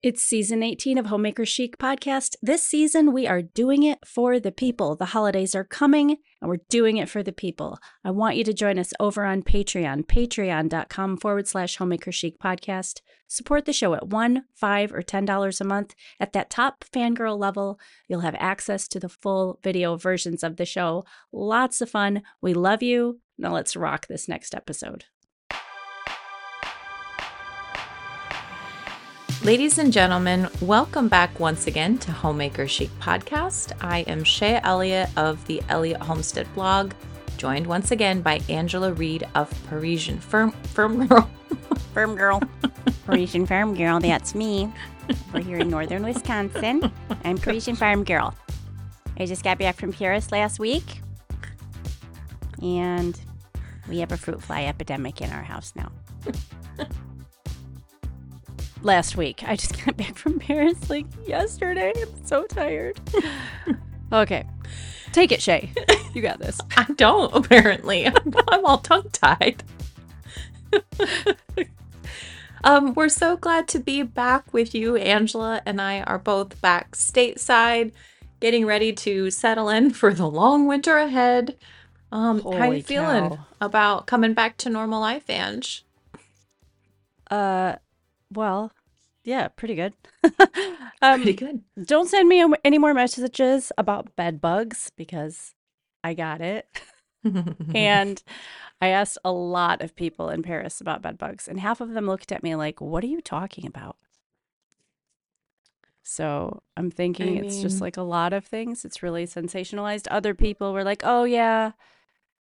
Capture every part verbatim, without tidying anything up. It's season eighteen of Homemaker Chic Podcast. This season, we are doing it for the people. The holidays are coming, and we're doing it for the people. I want you to join us over on Patreon, patreon.com forward slash Homemaker Chic Podcast. Support the show at one dollar, five dollars, or ten dollars a month. At that top fangirl level, you'll have access to the full video versions of the show. Lots of fun. We love you. Now let's rock this next episode. Ladies and gentlemen, welcome back once again to Homemaker Chic Podcast. I am Shea Elliott of the Elliot Homestead blog, joined once again by Angela Reed of Parisienne Firm Farmgirl. Farmgirl. Parisienne Farmgirl, that's me. We're here in northern Wisconsin. I'm Parisienne Farmgirl. I just got back from Paris last week, and we have a fruit fly epidemic in our house now. Last week. I just got back from Paris like yesterday. I'm so tired. Okay. Take it, Shay. You got this. I don't, apparently. I'm all tongue-tied. um, we're so glad to be back with you. Angela and I are both back stateside, getting ready to settle in for the long winter ahead. Um, Holy how are you cow. feeling about coming back to normal life, Ange? Uh... Well, yeah, pretty good. um, pretty good. Don't send me any more messages about bed bugs because I got it. And I asked a lot of people in Paris about bed bugs, and half of them looked at me like, what are you talking about? So I'm thinking I mean, it's just like a lot of things. It's really sensationalized. Other people were like, oh, yeah,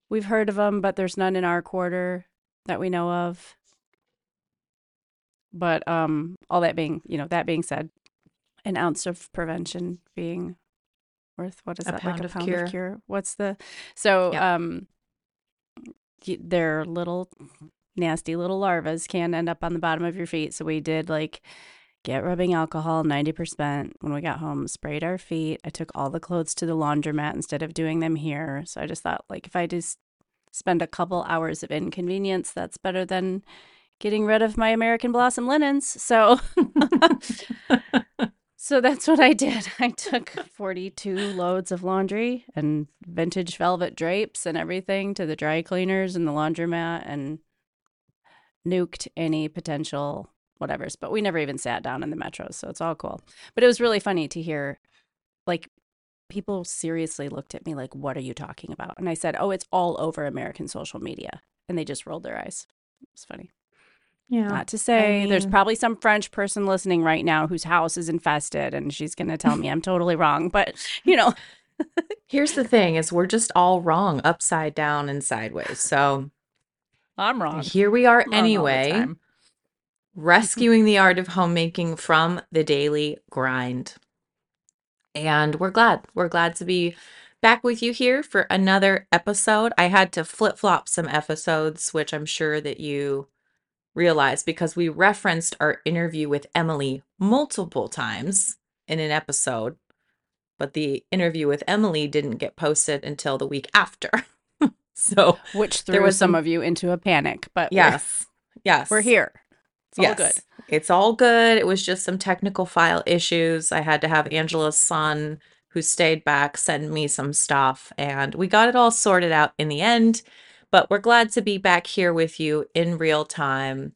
we've heard of them, but there's none in our quarter that we know of. But um, all that being, you know, that being said, an ounce of prevention being worth, what is a that, like a pound cure. of cure? What's the, so yep. um, their little nasty little larvas can end up on the bottom of your feet. So we did like get rubbing alcohol, ninety percent when we got home, sprayed our feet. I took all the clothes to the laundromat instead of doing them here. So I just thought like if I just spend a couple hours of inconvenience, that's better than getting rid of my American Blossom linens. So so that's what I did. I took forty-two loads of laundry and vintage velvet drapes and everything to the dry cleaners and the laundromat and nuked any potential whatevers. But we never even sat down in the metro, so it's all cool. But it was really funny to hear, like, people seriously looked at me like, what are you talking about? And I said, oh, it's all over American social media. And they just rolled their eyes. It was funny. Yeah. Not to say I mean, there's probably some French person listening right now whose house is infested and she's going to tell me I'm totally wrong. But, you know, here's the thing is we're just all wrong upside down and sideways. So I'm wrong. Here we are I'm anyway, rescuing the art of homemaking from the daily grind. And we're glad. We're glad to be back with you here for another episode. I had to flip flop some episodes, which I'm sure that you realize because we referenced our interview with Emily multiple times in an episode, but the interview with Emily didn't get posted until the week after. So, which threw there was some, some of you into a panic, but yes, we're, yes, we're here. It's all yes. good. It's all good. It was just some technical file issues. I had to have Angela's son, who stayed back, send me some stuff, and we got it all sorted out in the end. But we're glad to be back here with you in real time,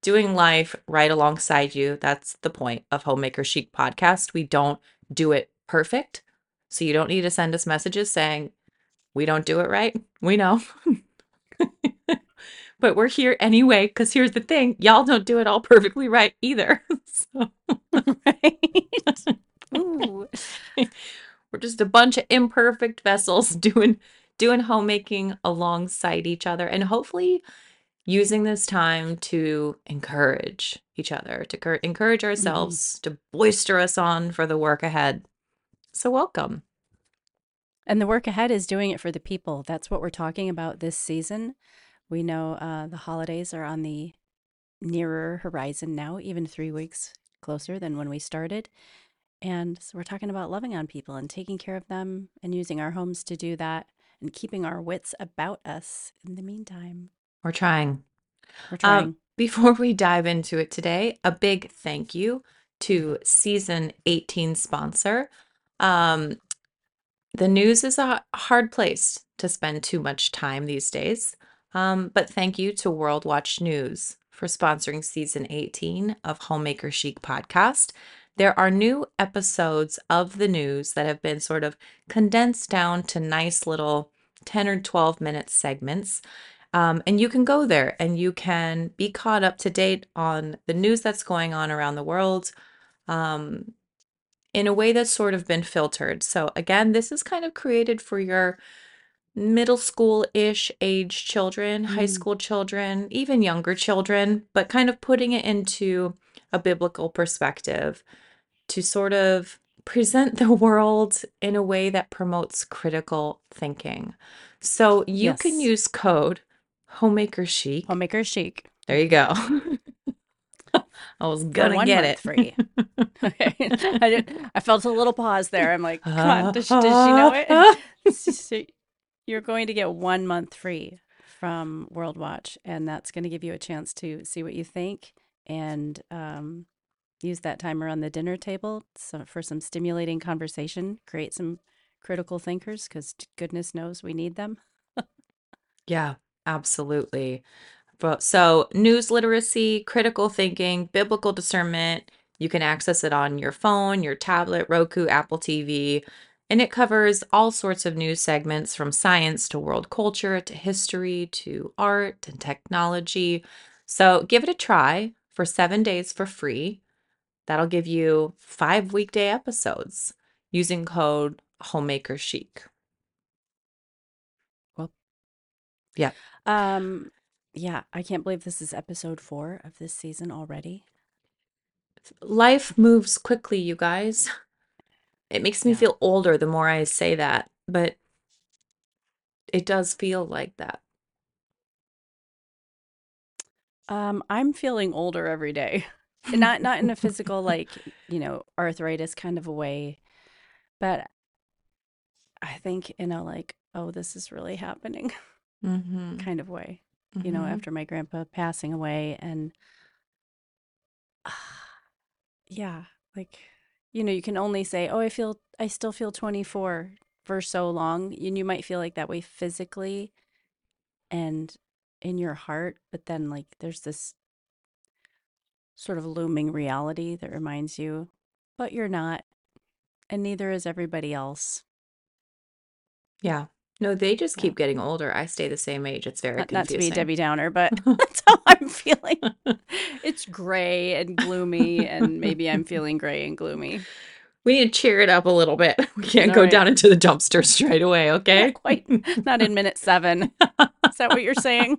doing life right alongside you. That's the point of Homemaker Chic Podcast. We don't do it perfect. So you don't need to send us messages saying, we don't do it right. We know. But we're here anyway, because here's the thing. Y'all don't do it all perfectly right either. So, right? Ooh. We're just a bunch of imperfect vessels doing doing homemaking alongside each other and hopefully using this time to encourage each other, to cur- encourage ourselves, mm-hmm. to bolster us on for the work ahead. So welcome. And the work ahead is doing it for the people. That's what we're talking about this season. We know uh, the holidays are on the nearer horizon now, even three weeks closer than when we started. And so we're talking about loving on people and taking care of them and using our homes to do that. And keeping our wits about us in the meantime. We're trying. We're trying. Um, before we dive into it today, a big thank you to season eighteen sponsor. Um, the news is a hard place to spend too much time these days, um, but thank you to World Watch News for sponsoring season eighteen of Homemaker Chic Podcast. There are new episodes of the news that have been sort of condensed down to nice little ten or twelve minute segments. Um, and you can go there and you can be caught up to date on the news that's going on around the world um, in a way that's sort of been filtered. So again, this is kind of created for your middle school-ish age children, mm. high school children, even younger children, but kind of putting it into a biblical perspective to sort of present the world in a way that promotes critical thinking. So you yes. can use code Homemaker Chic. Homemaker Chic. There you go. I was gonna one get month it free. Okay, I did, I felt a little pause there. I'm like, come on, does, does she know it? So you're going to get one month free from World Watch, and that's going to give you a chance to see what you think and um, use that time around the dinner table so, for some stimulating conversation. Create some critical thinkers, because goodness knows we need them. Yeah, absolutely. But so news literacy, critical thinking, biblical discernment. You can access it on your phone, your tablet, Roku, Apple T V, and it covers all sorts of news segments from science to world culture to history to art and technology. So give it a try for seven days for free. That'll give you five weekday episodes using code Homemaker Chic. Well, yeah. Um, yeah, I can't believe this is episode four of this season already. Life moves quickly, you guys. It makes me yeah. feel older the more I say that, but it does feel like that. Um, I'm feeling older every day. Not not in a physical, like, you know, arthritis kind of a way, but I think in a like, oh, this is really happening mm-hmm. kind of way. Mm-hmm. You know, after my grandpa passing away and uh, yeah, like, you know, you can only say, oh, I feel, I still feel twenty-four for so long. And you might feel like that way physically and in your heart, but then like there's this sort of looming reality that reminds you, but you're not, and neither is everybody else. Yeah. No, they just yeah. keep getting older. I stay the same age. It's very not, confusing. Not to be Debbie Downer, but that's how I'm feeling. It's gray and gloomy, and maybe I'm feeling gray and gloomy. We need to cheer it up a little bit. We can't All go right. down into the dumpster straight away, okay? Not quite. Not in minute seven. Is that what you're saying?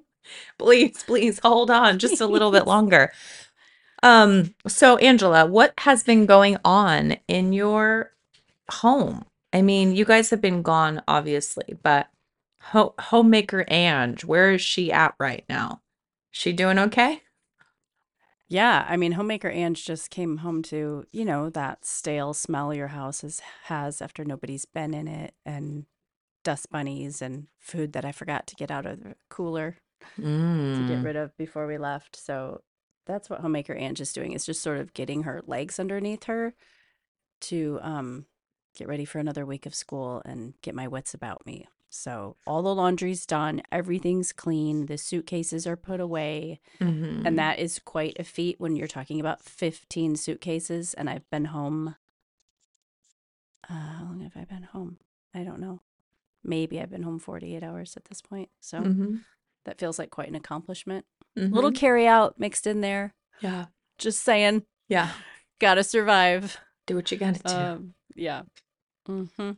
Please, please hold on just a little bit longer. Um, so Angela, what has been going on in your home? I mean, you guys have been gone, obviously, but ho- homemaker Ange, where is she at right now? She doing okay? Yeah. I mean, homemaker Ange just came home to, you know, that stale smell your house is, has after nobody's been in it, and dust bunnies and food that I forgot to get out of the cooler mm. to get rid of before we left. So that's what homemaker Ange is doing, is just sort of getting her legs underneath her to um, get ready for another week of school and get my wits about me. So all the laundry's done, everything's clean, the suitcases are put away, mm-hmm. and that is quite a feat when you're talking about fifteen suitcases. And I've been home. Uh, how long have I been home? I don't know. Maybe I've been home forty-eight hours at this point. So mm-hmm. that feels like quite an accomplishment. Mm-hmm. Little carry out mixed in there. Yeah. Just saying. Yeah. Gotta survive. Do what you gotta do. Um, yeah. Mm-hmm.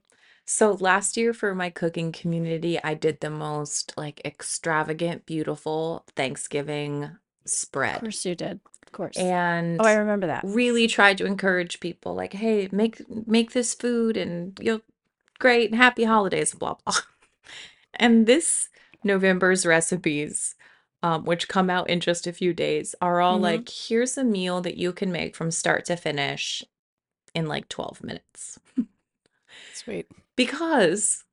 So last year for my cooking community, I did the most like extravagant, beautiful Thanksgiving spread. Of course you did. Of course. And oh, I remember that. Really tried to encourage people, like, hey, make make this food and you'll great and happy holidays, blah blah. And this November's recipes, Um, which come out in just a few days, are all mm-hmm. like, here's a meal that you can make from start to finish in like twelve minutes. Sweet. Because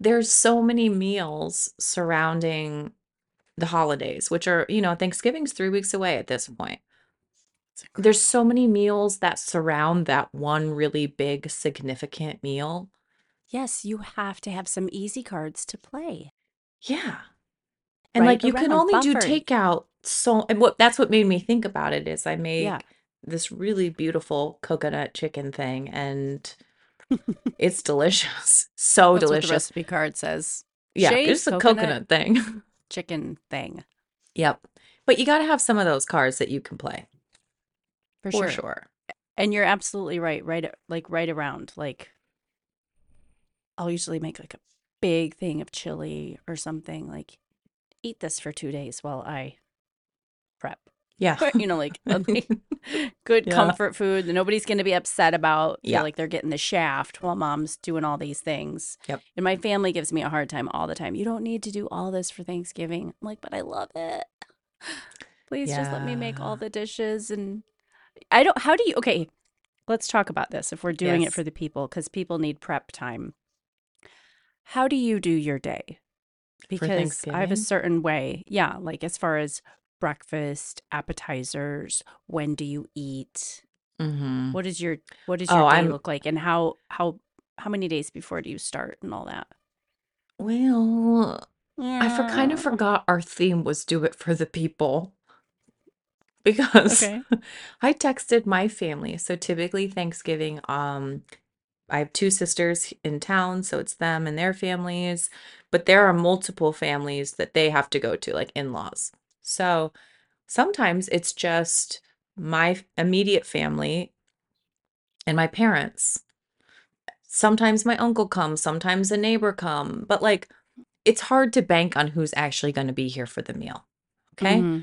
there's so many meals surrounding the holidays, which are, you know, Thanksgiving's three weeks away at this point. There's so many meals that surround that one really big, significant meal. Yes, you have to have some easy cards to play. Yeah. And right like you can only buffered. do takeout. So and what that's what made me think about it is I made yeah. this really beautiful coconut chicken thing, and it's delicious. So that's delicious. What the recipe card says. Yeah, Shaye's it's a coconut, coconut thing. Chicken thing. Yep. But you got to have some of those cards that you can play. For, For sure. sure. And you're absolutely right. Right. Like right around. Like I'll usually make like a big thing of chili or something, like eat this for two days while I prep. Yeah. You know, like, like good yeah. comfort food that nobody's going to be upset about. Yeah. You know, like they're getting the shaft while mom's doing all these things. Yep. And my family gives me a hard time all the time. You don't need to do all this for Thanksgiving. I'm like, but I love it. Please yeah. just let me make all the dishes. And I don't, how do you, okay, let's talk about this if we're doing yes. it for the people, because people need prep time. How do you do your day? Because I have a certain way. Yeah. Like as far as breakfast, appetizers, when do you eat? Mm-hmm. What is your, what does your oh, day I'm... look like? And how, how, how many days before do you start and all that? Well, yeah. I for, kind of forgot our theme was do it for the people. Because okay. I texted my family. So typically Thanksgiving, um, I have two sisters in town, so it's them and their families, but there are multiple families that they have to go to, like in-laws. So sometimes it's just my immediate family and my parents. Sometimes my uncle comes, sometimes a neighbor comes, but like it's hard to bank on who's actually going to be here for the meal. Okay. Mm-hmm.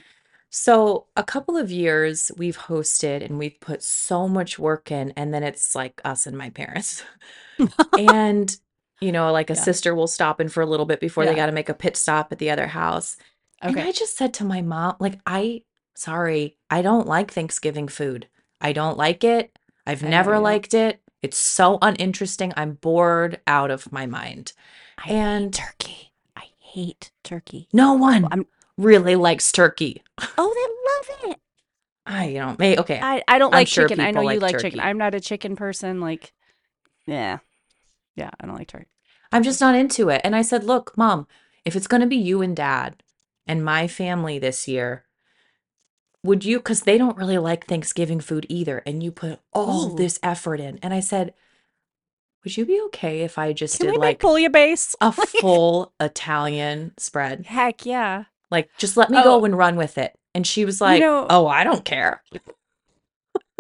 So a couple of years we've hosted and we've put so much work in, and then it's like us and my parents. And, you know, like a yeah. sister will stop in for a little bit before yeah. they got to make a pit stop at the other house. Okay. And I just said to my mom, like, I, sorry, I don't like Thanksgiving food. I don't like it. I've I never liked it. It's so uninteresting. I'm bored out of my mind. I and hate turkey. I hate turkey. No one. I'm really likes turkey. Oh, they love it. I don't may okay. I, I don't I'm like sure chicken. I know you like, like chicken. I'm not a chicken person. Like, yeah, yeah. I don't like turkey. I'm just not into it. And I said, look, Mom, if it's going to be you and Dad and my family this year, would you? Because they don't really like Thanksgiving food either, and you put all Ooh. this effort in. And I said, would you be okay if I just Can did we like make bouillabaisse? A full Italian spread? Heck yeah. Like, just let me oh. go and run with it. And she was like, you know, oh, I don't care.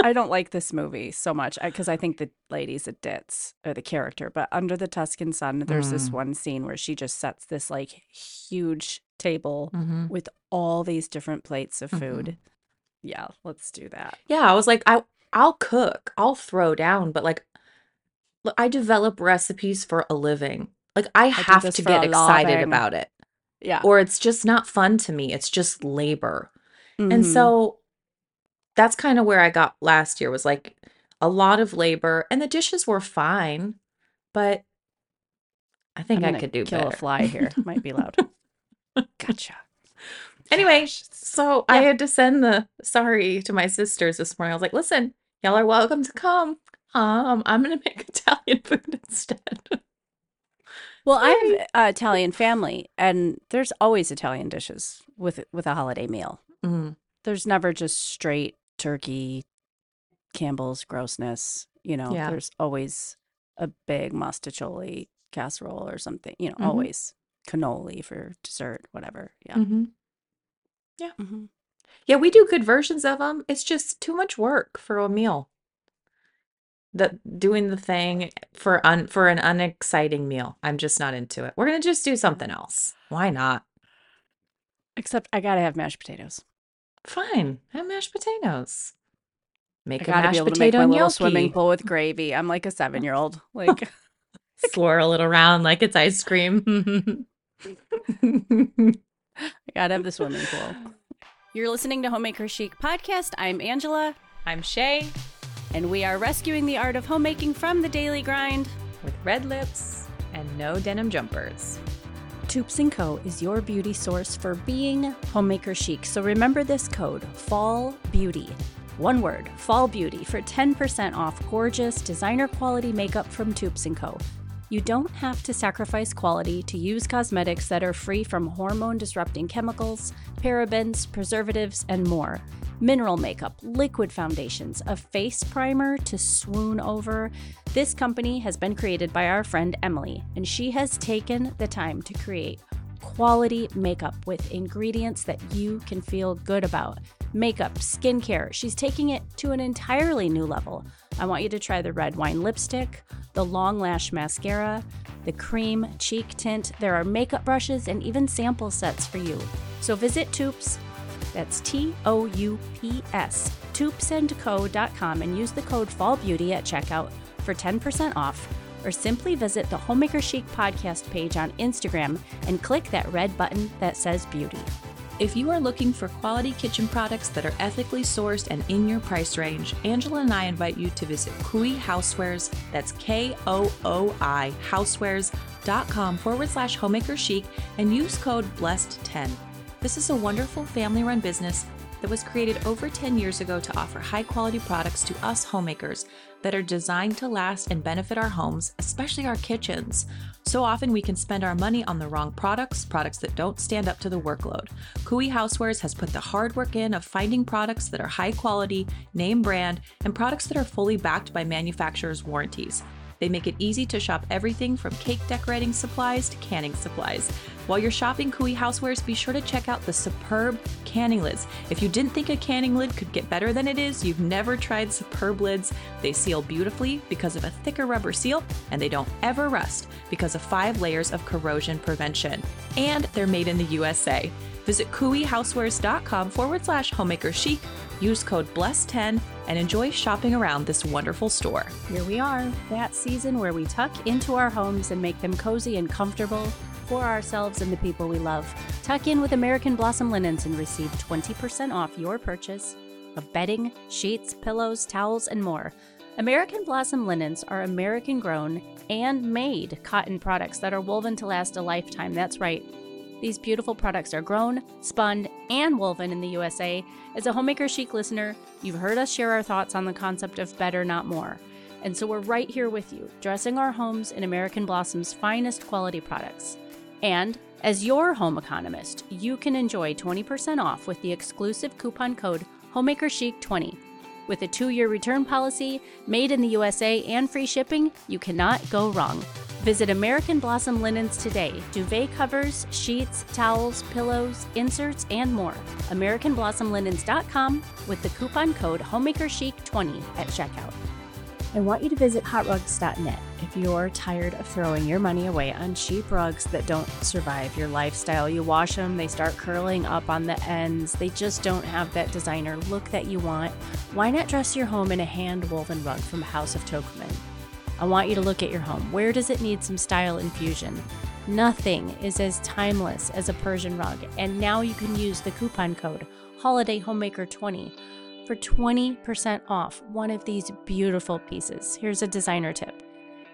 I don't like this movie so much because I, I think the lady's a ditz, or the character. But Under the Tuscan Sun, there's mm. this one scene where she just sets this, like, huge table mm-hmm. with all these different plates of food. Mm-hmm. Yeah, let's do that. Yeah, I was like, I, I'll cook. I'll throw down. But, like, look, I develop recipes for a living. Like, I, I have to get excited about it. Yeah. Or it's just not fun to me. It's just labor. Mm-hmm. And so that's kind of where I got last year, was like a lot of labor, and the dishes were fine, but I think I could do kill better. Kill a fly here. Might be loud. Gotcha. Anyway, Gosh. so yeah. I had to send the sorry to my sisters this morning. I was like, listen, y'all are welcome to come. Um, I'm going to make Italian food instead. Well, I have an Italian family, and there's always Italian dishes with with a holiday meal. Mm-hmm. There's never just straight turkey, Campbell's grossness. You know, yeah. there's always a big mostaccioli casserole or something. You know, mm-hmm. always cannoli for dessert, whatever. Yeah. Mm-hmm. Yeah. Mm-hmm. Yeah, we do good versions of them. It's just too much work for a meal. The, doing the thing for un, for an unexciting meal. I'm just not into it. We're going to just do something else. Why not? Except I got to have mashed potatoes. Fine. Have mashed potatoes. Make I a mashed be able potato to make my little swimming pool with gravy. I'm like a seven-year-old. Like swirl it around like it's ice cream. I got to have the swimming pool. You're listening to Homemaker Chic Podcast. I'm Angela. I'm Shay. And we are rescuing the art of homemaking from the daily grind with red lips and no denim jumpers. Toups and Co. is your beauty source for being homemaker chic. So remember this code, FALLBEAUTY, One word, Fall Beauty, for ten percent off gorgeous designer quality makeup from Toups and Co. You don't have to sacrifice quality to use cosmetics that are free from hormone-disrupting chemicals, parabens, preservatives, and more. Mineral makeup, liquid foundations, a face primer to swoon over. This company has been created by our friend Emily, and she has taken the time to create quality makeup with ingredients that you can feel good about. Makeup, skincare, she's taking it to an entirely new level. I want you to try the red wine lipstick, the long lash mascara, the cream cheek tint. There are makeup brushes and even sample sets for you. So visit Toups, that's T O U P S, toups and co dot com, and use the code FALLBEAUTY at checkout for ten percent off, or simply visit the Homemaker Chic Podcast page on Instagram and click that red button that says beauty. If you are looking for quality kitchen products that are ethically sourced and in your price range, Angela and I invite you to visit Kooi Housewares, that's K O O I, housewares.com forward slash homemaker chic, and use code blessed ten. This is a wonderful family-run business that was created over ten years ago to offer high-quality products to us homemakers that are designed to last and benefit our homes, especially our kitchens. So often we can spend our money on the wrong products, products that don't stand up to the workload. Kooi Housewares has put the hard work in of finding products that are high quality, name brand, and products that are fully backed by manufacturer's warranties. They make it easy to shop everything from cake decorating supplies to canning supplies. While you're shopping Kooi Housewares, be sure to check out the Superb Canning Lids. If you didn't think a canning lid could get better than it is, you've never tried Superb Lids. They seal beautifully because of a thicker rubber seal, and they don't ever rust because of five layers of corrosion prevention. And they're made in the U S A. Visit Kooi Housewares dot com forward slash homemaker chic, use code blessed ten, and enjoy shopping around this wonderful store. Here we are, that season where we tuck into our homes and make them cozy and comfortable for ourselves and the people we love. Tuck in with American Blossom Linens and receive twenty percent off your purchase of bedding, sheets, pillows, towels, and more. American Blossom Linens are American-grown and made cotton products that are woven to last a lifetime. That's right. These beautiful products are grown, spun, and woven in the U S A. As a Homemaker Chic listener, you've heard us share our thoughts on the concept of better, not more. And so we're right here with you, dressing our homes in American Blossom's finest quality products. And as your home economist, you can enjoy twenty percent off with the exclusive coupon code Homemaker Chic twenty. With a two-year return policy, made in the U S A, and free shipping, you cannot go wrong. Visit American Blossom Linens today. Duvet covers, sheets, towels, pillows, inserts, and more. American Blossom Linens dot com with the coupon code Homemaker Chic twenty at checkout. I want you to visit hot rugs dot net if you're tired of throwing your money away on cheap rugs that don't survive your lifestyle. You wash them, they start curling up on the ends. They just don't have that designer look that you want. Why not dress your home in a hand-woven rug from House of Tokumen? I want you to look at your home. Where does it need some style infusion? Nothing is as timeless as a Persian rug, and now you can use the coupon code Holiday Homemaker twenty for twenty percent off one of these beautiful pieces. Here's a designer tip.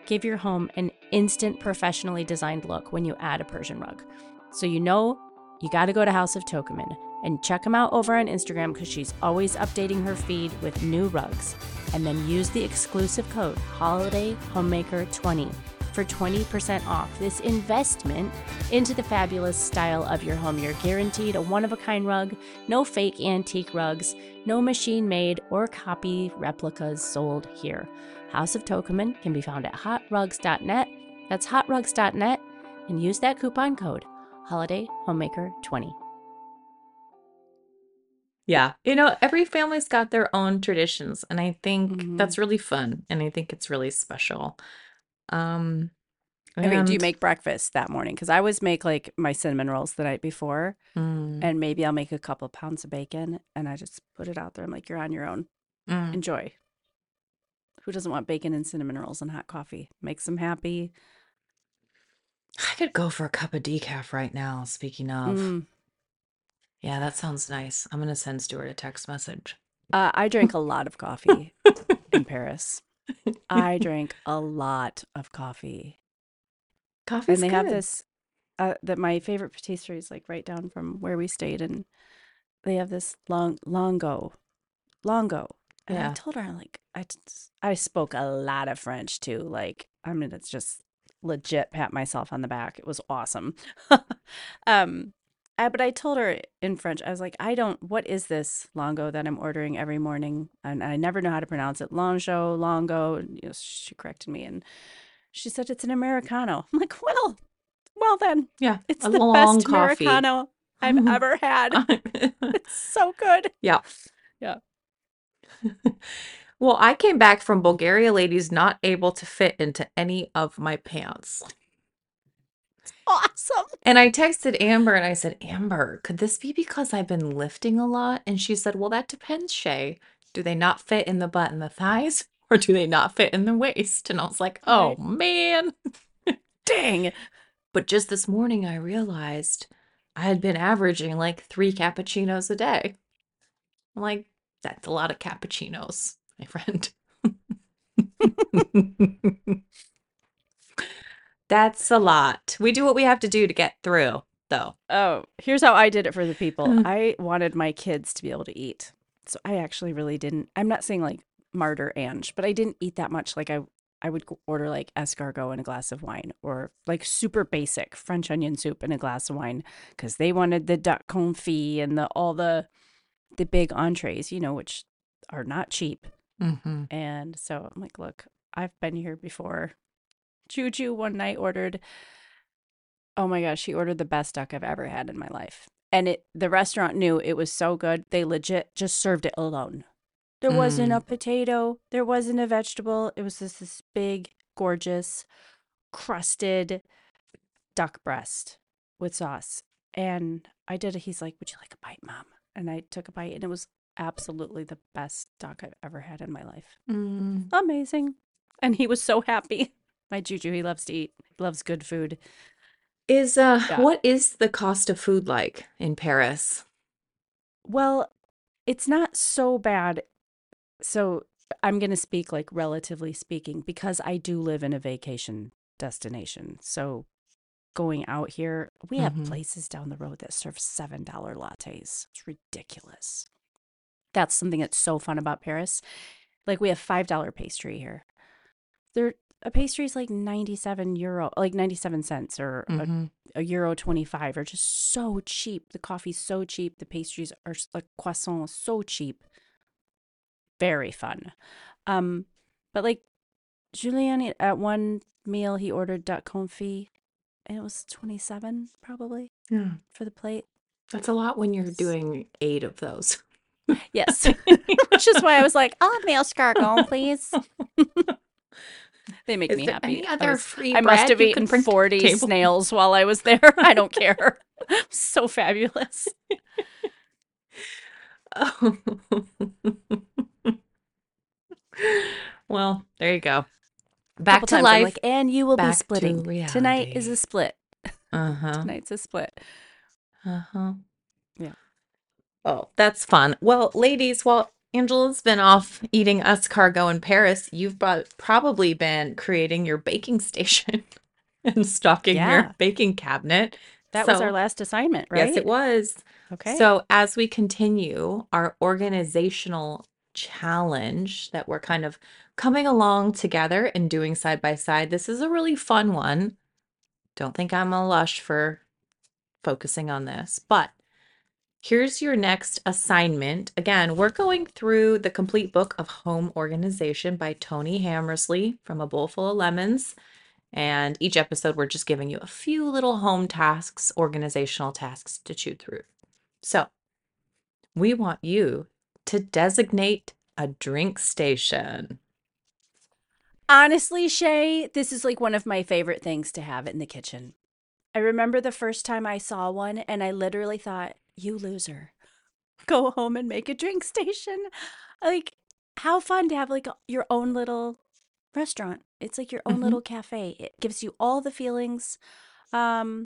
Give your home an instant professionally designed look when you add a Persian rug. So you know you got to go to House of Tokumen and check them out over on Instagram, because she's always updating her feed with new rugs. And then use the exclusive code Holiday Homemaker twenty for twenty percent off this investment into the fabulous style of your home. You're guaranteed a one-of-a-kind rug, no fake antique rugs, no machine-made or copy replicas sold here. House of Tokumen can be found at hot rugs dot net. That's hot rugs dot net. And use that coupon code Holiday Homemaker twenty. Yeah. You know, every family's got their own traditions, and I think mm-hmm. that's really fun, and I think it's really special. Um, I mean, do you make breakfast that morning? Because I always make like my cinnamon rolls the night before, mm. and maybe I'll make a couple pounds of bacon, and I just put it out there. I'm like, you're on your own. Mm. Enjoy. Who doesn't want bacon and cinnamon rolls and hot coffee? Makes them happy. I could go for a cup of decaf right now, speaking of. Mm. Yeah, that sounds nice. I'm going to send Stuart a text message. Uh, I drank a lot of coffee in Paris. I drank a lot of coffee. Coffee's good. And they good. have this, uh, that my favorite patisserie is like right down from where we stayed. And they have this long, longo, longo And yeah. I told her, like, I, I spoke a lot of French too. Like, I mean, it's just legit pat myself on the back. It was awesome. um, I, but I told her in French, I was like, I don't, what is this longo that I'm ordering every morning? And I never know how to pronounce it. Longo, longo. And, you know, she corrected me. And she said, it's an Americano. I'm like, well, well then. Yeah. It's the best coffee. Americano I've ever had. It's so good. Yeah. Yeah. Well, I came back from Bulgaria, ladies, not able to fit into any of my pants. Awesome. And I texted Amber and I said, Amber, could this be because I've been lifting a lot? And she said, well, that depends, Shay. Do they not fit in the butt and the thighs, or do they not fit in the waist? And I was like, oh, man. Dang. But just this morning, I realized I had been averaging like three cappuccinos a day. I'm like, that's a lot of cappuccinos, my friend. That's a lot. We do what we have to do to get through, though. Oh, here's how I did it for the people. I wanted my kids to be able to eat. So I actually really didn't. I'm not saying like martyr Ange, but I didn't eat that much. Like I, I would order like escargot and a glass of wine, or like super basic French onion soup and a glass of wine, because they wanted the duck confit and the all the the big entrees, you know, which are not cheap. Mm-hmm. And so I'm like, look, I've been here before. Juju one night ordered, oh my gosh, she ordered the best duck I've ever had in my life. And it the restaurant knew it was so good, they legit just served it alone. There mm. wasn't a potato. There wasn't a vegetable. It was just this big, gorgeous, crusted duck breast with sauce. And I did it. He's like, would you like a bite, Mom? And I took a bite, and it was absolutely the best duck I've ever had in my life. Mm. Amazing. And he was so happy. My Juju, he loves to eat. He loves good food. Is uh, yeah. What is the cost of food like in Paris? Well, it's not so bad. So I'm going to speak like relatively speaking, because I do live in a vacation destination. So going out here, we have mm-hmm. places down the road that serve seven dollar lattes. It's ridiculous. That's something that's so fun about Paris. Like, we have five dollar pastry here. There, a pastry is like ninety-seven euro, like ninety-seven cents, or mm-hmm. a, a euro twenty-five, or just so cheap. The coffee's so cheap. The pastries are like croissants, so cheap. Very fun. Um, but like Julian, at one meal, he ordered duck confit. And it was twenty-seven probably yeah. for the plate. That's a lot when you're doing eight of those. Yes. Which is why I was like, I'll have the escargot, please. They make is me happy. Any other I, was, free I must have eaten forty snails while I was there. I don't care. So fabulous. Oh. Well, there you go. Back to life, like, and you will Back be splitting. To Tonight is a split. Uh-huh. Tonight's a split. Uh-huh. Yeah. Oh, that's fun. Well, ladies, while Angela's been off eating escargot in Paris, you've probably been creating your baking station and stocking yeah. your baking cabinet. That so, was our last assignment, right? Yes, it was. Okay. So as we continue our organizational challenge that we're kind of coming along together and doing side by side. This is a really fun one. Don't think I'm a lush for focusing on this, but here's your next assignment. Again, we're going through the complete book of Home Organization by Tony Hammersley from A Bowl Full of Lemons. And each episode, we're just giving you a few little home tasks, organizational tasks to chew through. So we want you to designate a drink station. Honestly, Shay, this is like one of my favorite things to have in the kitchen. I remember the first time I saw one, and I literally thought, you loser, go home and make a drink station. Like, how fun to have like your own little restaurant. It's like your own mm-hmm. little cafe. It gives you all the feelings. Um,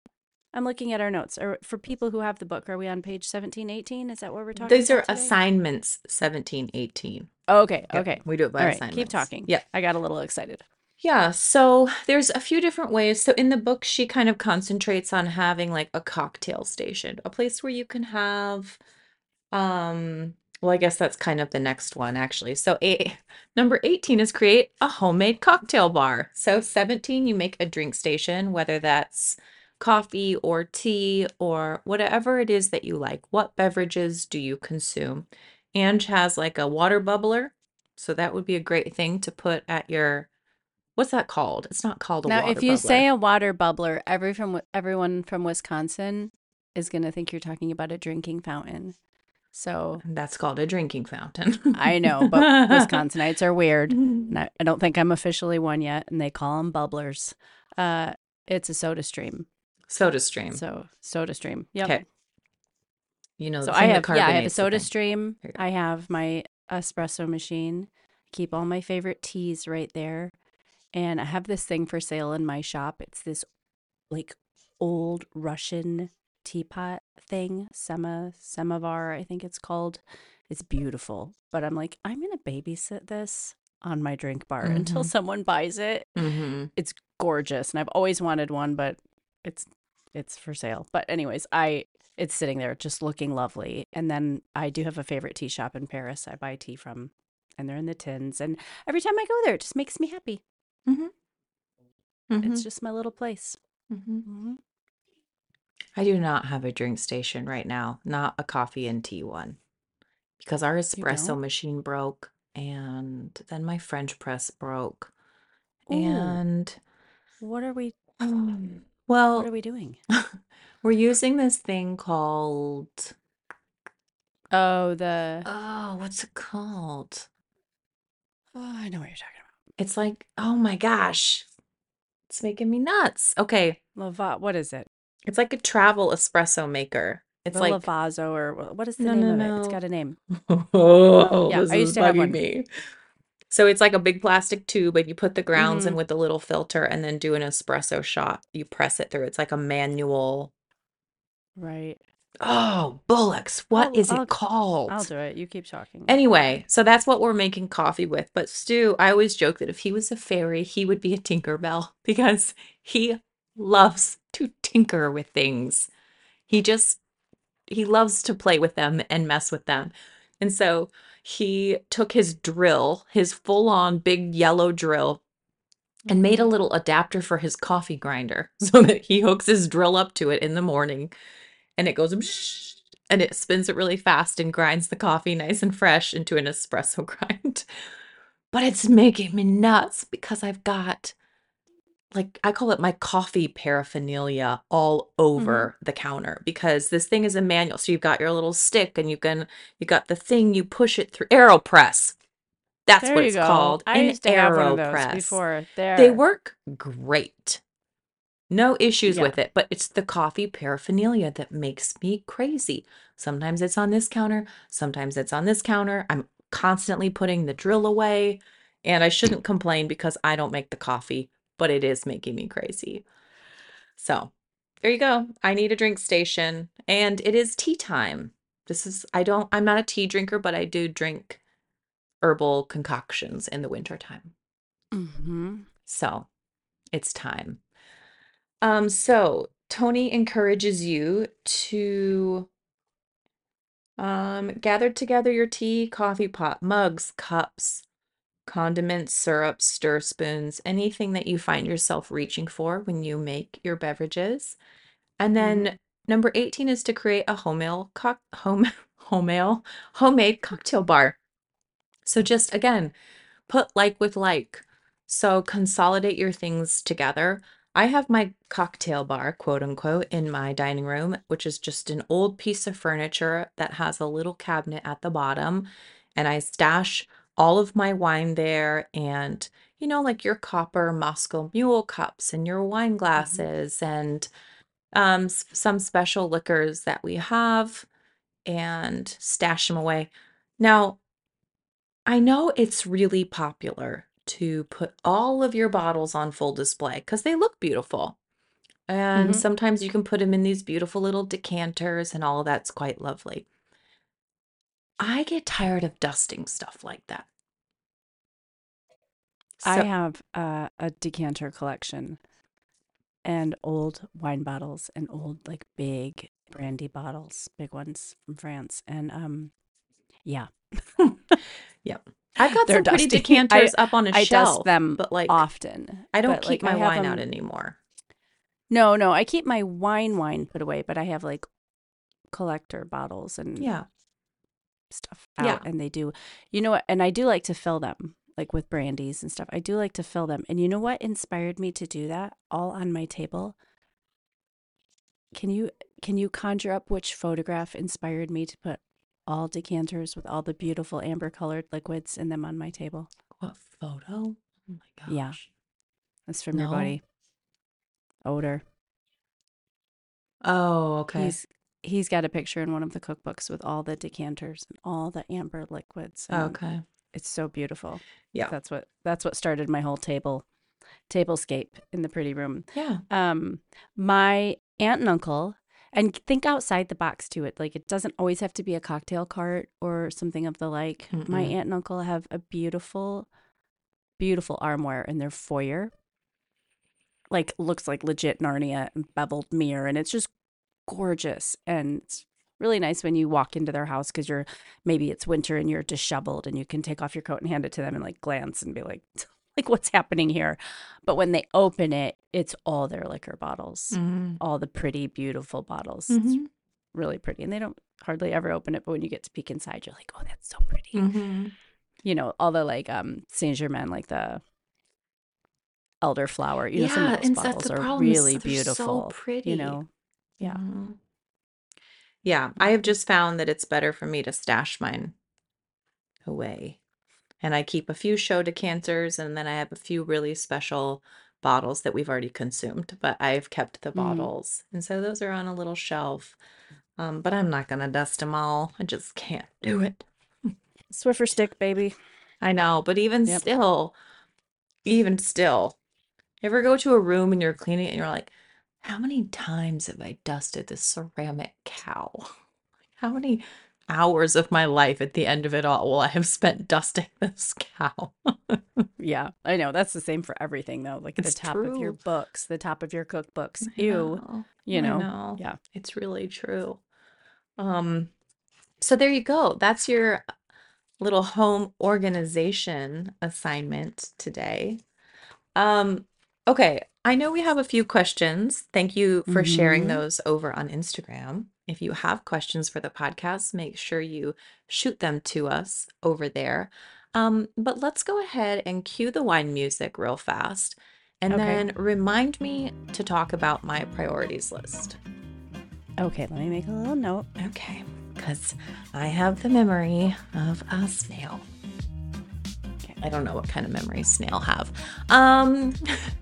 I'm looking at our notes. Or for people who have the book, are we on page seventeen, eighteen? Is that what we're talking about? These are assignments seventeen, eighteen. Oh, okay, okay. Yep. We do it by All right, assignments. Keep talking. Yeah. I got a little excited. Yeah, so there's a few different ways. So in the book, she kind of concentrates on having like a cocktail station, a place where you can have um, Well, I guess that's kind of the next one, actually. So eight, number eighteen is create a homemade cocktail bar. So seventeen, you make a drink station, whether that's coffee or tea or whatever it is that you like. What beverages do you consume? Ange has like a water bubbler. So that would be a great thing to put at your, what's that called? It's not called a now, water bubbler. Now, if you bubbler. say a water bubbler, every from, everyone from Wisconsin is going to think you're talking about a drinking fountain. So that's called a drinking fountain. I know, but Wisconsinites are weird. And I, I don't think I'm officially one yet, and they call them bubblers. Uh, it's a SodaStream. SodaStream. So SodaStream. Yep. Okay. You know, so I have yeah, I have a SodaStream. I have my espresso machine. I keep all my favorite teas right there, and I have this thing for sale in my shop. It's this like old Russian teapot thing, sema samovar, I think it's called. It's beautiful, but I'm like, I'm gonna babysit this on my drink bar mm-hmm. until someone buys it. Mm-hmm. It's gorgeous, and I've always wanted one, but it's it's for sale. But anyways, I it's sitting there just looking lovely. And then I do have a favorite tea shop in Paris. I buy tea from, and they're in the tins. And every time I go there, it just makes me happy. Mm-hmm. Mm-hmm. It's just my little place. Mm-hmm. Mm-hmm. I do not have a drink station right now, not a coffee and tea one, because our espresso machine broke, and then my French press broke. Ooh. And what are we? Um, well, what are we doing? We're using this thing called oh the oh what's it called? Oh, I know what you're talking about. It's like, oh my gosh, it's making me nuts. Okay, Lavat, what is it? It's like a travel espresso maker. It's the like Lavazzo or what is the no, name no, of no. it? It's got a name. Oh, yeah, this I used is to have one. Me. So it's like a big plastic tube, and you put the grounds mm-hmm. in with a little filter, and then do an espresso shot. You press it through. It's like a manual. Right. Oh, bullocks. What I'll, is I'll, it called? I'll do it. You keep talking. Anyway, so that's what we're making coffee with. But Stu, I always joke that if he was a fairy, he would be a Tinkerbell because he loves to tinker with things. He just, he loves to play with them and mess with them. And so he took his drill, his full-on big yellow drill, and made a little adapter for his coffee grinder so that he hooks his drill up to it in the morning, and it goes and it spins it really fast and grinds the coffee nice and fresh into an espresso grind. But it's making me nuts because I've got like, I call it my coffee paraphernalia all over mm-hmm. the counter, because this thing is a manual. So you've got your little stick, and you can, you got the thing, you push it through. Aeropress. That's there what it's go. called. I An used to Aeropress. have one of those before. There. They work great. No issues yeah. with it, but it's the coffee paraphernalia that makes me crazy. Sometimes it's on this counter. Sometimes it's on this counter. I'm constantly putting the drill away, and I shouldn't complain because I don't make the coffee, but it is making me crazy. So there you go. I need a drink station, and it is tea time. This is, I don't, I'm not a tea drinker, but I do drink herbal concoctions in the wintertime. Mm-hmm. So it's time. Um, so Tony encourages you to um, gather together your tea, coffee pot, mugs, cups, condiments, syrups, stir spoons, anything that you find yourself reaching for when you make your beverages. And then mm-hmm. number eighteen is to create a homemade co- home homemade homemade cocktail bar. So just again, put like with like. So consolidate your things together. I have my cocktail bar, quote unquote, in my dining room, which is just an old piece of furniture that has a little cabinet at the bottom, and I stash all of my wine there, and, you know, like your copper Moscow Mule cups and your wine glasses mm-hmm. and um, s- some special liquors that we have, and stash them away. Now, I know it's really popular to put all of your bottles on full display because they look beautiful. And mm-hmm. sometimes you can put them in these beautiful little decanters, and all of that's quite lovely. I get tired of dusting stuff like that. So, I have uh, a decanter collection, and old wine bottles, and old like big brandy bottles, big ones from France. And um, Yeah. Yeah. I've got They're some dusty. pretty decanters I, up on a I shelf. I dust them but like, often. I don't keep like, my wine them... out anymore. No, no. I keep my wine wine put away, but I have like collector bottles and yeah. stuff out. Yeah. And they do, you know what? And I do like to fill them like with brandies and stuff. I do like to fill them. And you know what inspired me to do that all on my table? Can you can you conjure up which photograph inspired me to put all decanters with all the beautiful amber colored liquids in them on my table? What photo? Oh my gosh. Yeah. That's from no. your buddy. Odor. Oh, okay. He's he's got a picture in one of the cookbooks with all the decanters and all the amber liquids. Okay. It's so beautiful. Yeah. That's what that's what started my whole table tablescape in the pretty room. Yeah. Um my aunt and uncle, and think outside the box too. It like it doesn't always have to be a cocktail cart or something of the like. Mm-mm. My aunt and uncle have a beautiful, beautiful armoire in their foyer. Like looks like legit Narnia and beveled mirror, and it's just gorgeous. And it's really nice when you walk into their house because you're maybe it's winter and you're disheveled, and you can take off your coat and hand it to them and like glance and be like. Like, what's happening here? But when they open it, it's all their liquor bottles, mm-hmm. all the pretty, beautiful bottles. Mm-hmm. It's really pretty. And they don't hardly ever open it. But when you get to peek inside, you're like, oh, that's so pretty. Mm-hmm. You know, all the like um, Saint-Germain, like the elderflower, you know, yeah, some of those bottles are problem. really They're beautiful. So pretty. You know, yeah. Mm-hmm. Yeah. I have just found that it's better for me to stash mine away. And I keep a few show decanters, and then I have a few really special bottles that we've already consumed, but I've kept the bottles. Mm. And so those are on a little shelf, um, but I'm not going to dust them all. I just can't do it. Swiffer stick, baby. I know, but even yep. still, even still, you ever go to a room and you're cleaning it and you're like, how many times have I dusted this ceramic cow? How many hours of my life at the end of it all will I have spent dusting this cow? Yeah, I know. That's the same for everything, though. Like it's the top true. of your books, the top of your cookbooks. I Ew. Know. You know. know. Yeah. It's really true. Um, so there you go. That's your little home organization assignment today. Um, okay. I know we have a few questions. Thank you for mm-hmm. sharing those over on Instagram. If you have questions for the podcast, make sure you shoot them to us over there. Um, but let's go ahead and cue the wine music real fast and okay. then remind me to talk about my priorities list. Okay, let me make a little note. Okay, because I have the memory of a snail. I don't know what kind of memories snail have. Um,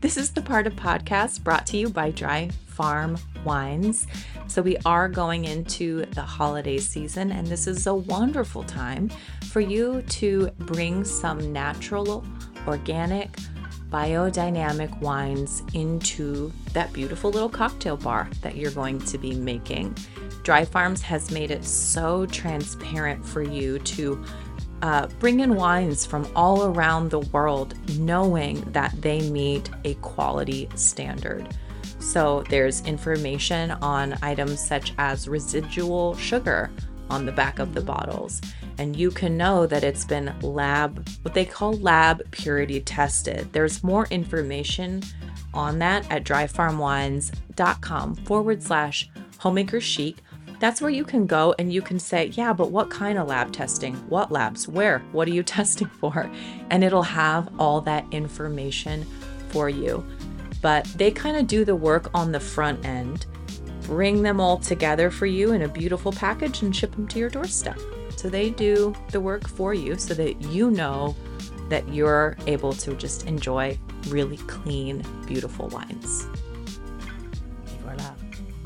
this is the part of podcast brought to you by Dry Farm Wines. So we are going into the holiday season, and this is a wonderful time for you to bring some natural, organic, biodynamic wines into that beautiful little cocktail bar that you're going to be making. Dry Farms has made it so transparent for you to Uh, bring in wines from all around the world, knowing that they meet a quality standard. So there's information on items such as residual sugar on the back of the bottles. And you can know that it's been lab, what they call lab purity tested. There's more information on that at dryfarmwines.com forward slash homemaker chic. That's where you can go and you can say, yeah, but what kind of lab testing? What labs? Where? What are you testing for? And it'll have all that information for you. But they kind of do the work on the front end, bring them all together for you in a beautiful package and ship them to your doorstep. So they do the work for you so that you know that you're able to just enjoy really clean, beautiful wines.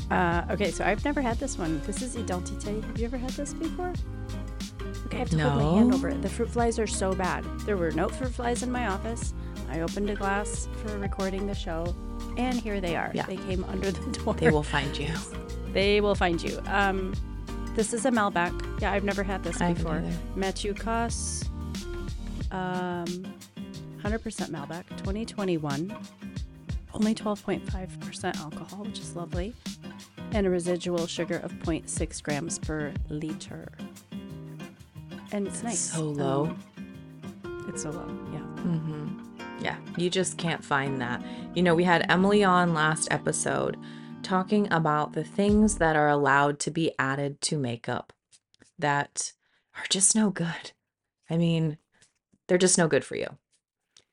Uh, okay, so I've never had this one. This is Identité. Have you ever had this before? Okay, I have to no. hold my hand over it. The fruit flies are so bad. There were no fruit flies in my office. I opened a glass for recording the show, and here they are. Yeah. They came under the door. They will find you. They will find you. Um, this is a Malbec. Yeah, I've never had this I before. Matucas, um, one hundred percent Malbec, twenty twenty-one. Only twelve point five percent alcohol, which is lovely, and a residual sugar of zero point six grams per liter. and it's nice. So low. Um, it's so low. Yeah. Mm-hmm. Yeah, you just can't find that. You know, we had Emily on last episode talking about the things that are allowed to be added to makeup that are just no good. I mean, they're just no good for you.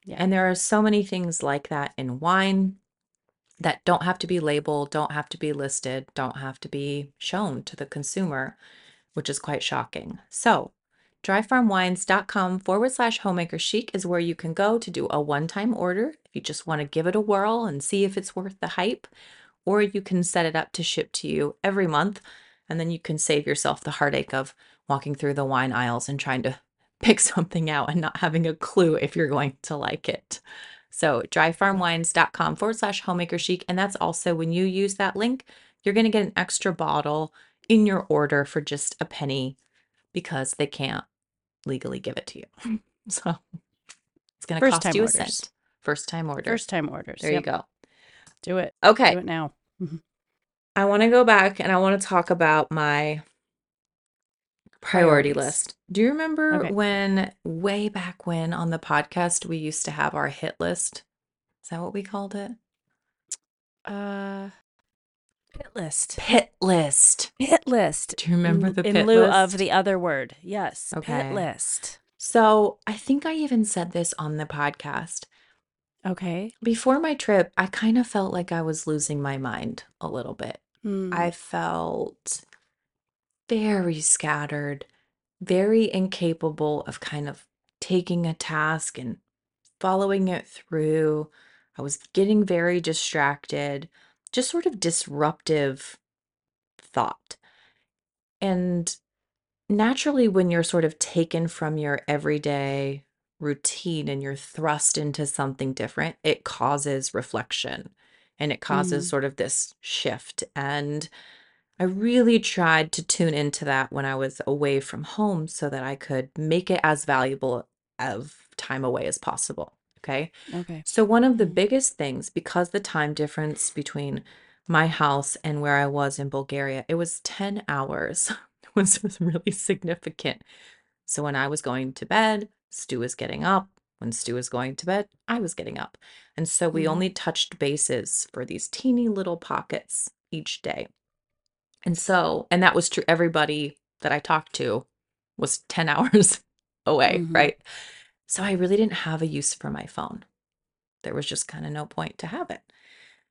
Yeah. And there are so many things like that in wine that don't have to be labeled, don't have to be listed, don't have to be shown to the consumer, which is quite shocking. So dry farm wines dot com forward slash homemaker chic is where you can go to do a one-time order if you just want to give it a whirl and see if it's worth the hype, or you can set it up to ship to you every month, and then you can save yourself the heartache of walking through the wine aisles and trying to pick something out and not having a clue if you're going to like it. So dry farm wines dot com forward slash homemaker chic, and that's also when you use that link, you're going to get an extra bottle in your order for just a penny because they can't legally give it to you. So it's going to cost you orders. a cent. First time order. First time orders. There yep. you go. Do it. Okay. Do it now. I want to go back and I want to talk about my priority list. Do you remember okay. when, way back when on the podcast, we used to have our hit list? Is that what we called it? Uh, Pit list. Pit list. Pit list. Do you remember the pit list? In lieu of the other word. Yes. Okay. Pit list. So I think I even said this on the podcast. Okay. Before my trip, I kind of felt like I was losing my mind a little bit. Mm. I felt very scattered, very incapable of kind of taking a task and following it through. I was getting very distracted. Just sort of disruptive thought. And naturally, when you're sort of taken from your everyday routine and you're thrust into something different, it causes reflection and it causes mm. sort of this shift. And I really tried to tune into that when I was away from home so that I could make it as valuable of time away as possible. Okay. Okay. So one of the biggest things, because the time difference between my house and where I was in Bulgaria, it was ten hours, which was really significant. So when I was going to bed, Stu was getting up. When Stu was going to bed, I was getting up. And so we mm-hmm. only touched bases for these teeny little pockets each day. And so, and that was true. Everybody that I talked to was ten hours away. Mm-hmm. Right. So I really didn't have a use for my phone. There was just kind of no point to have it.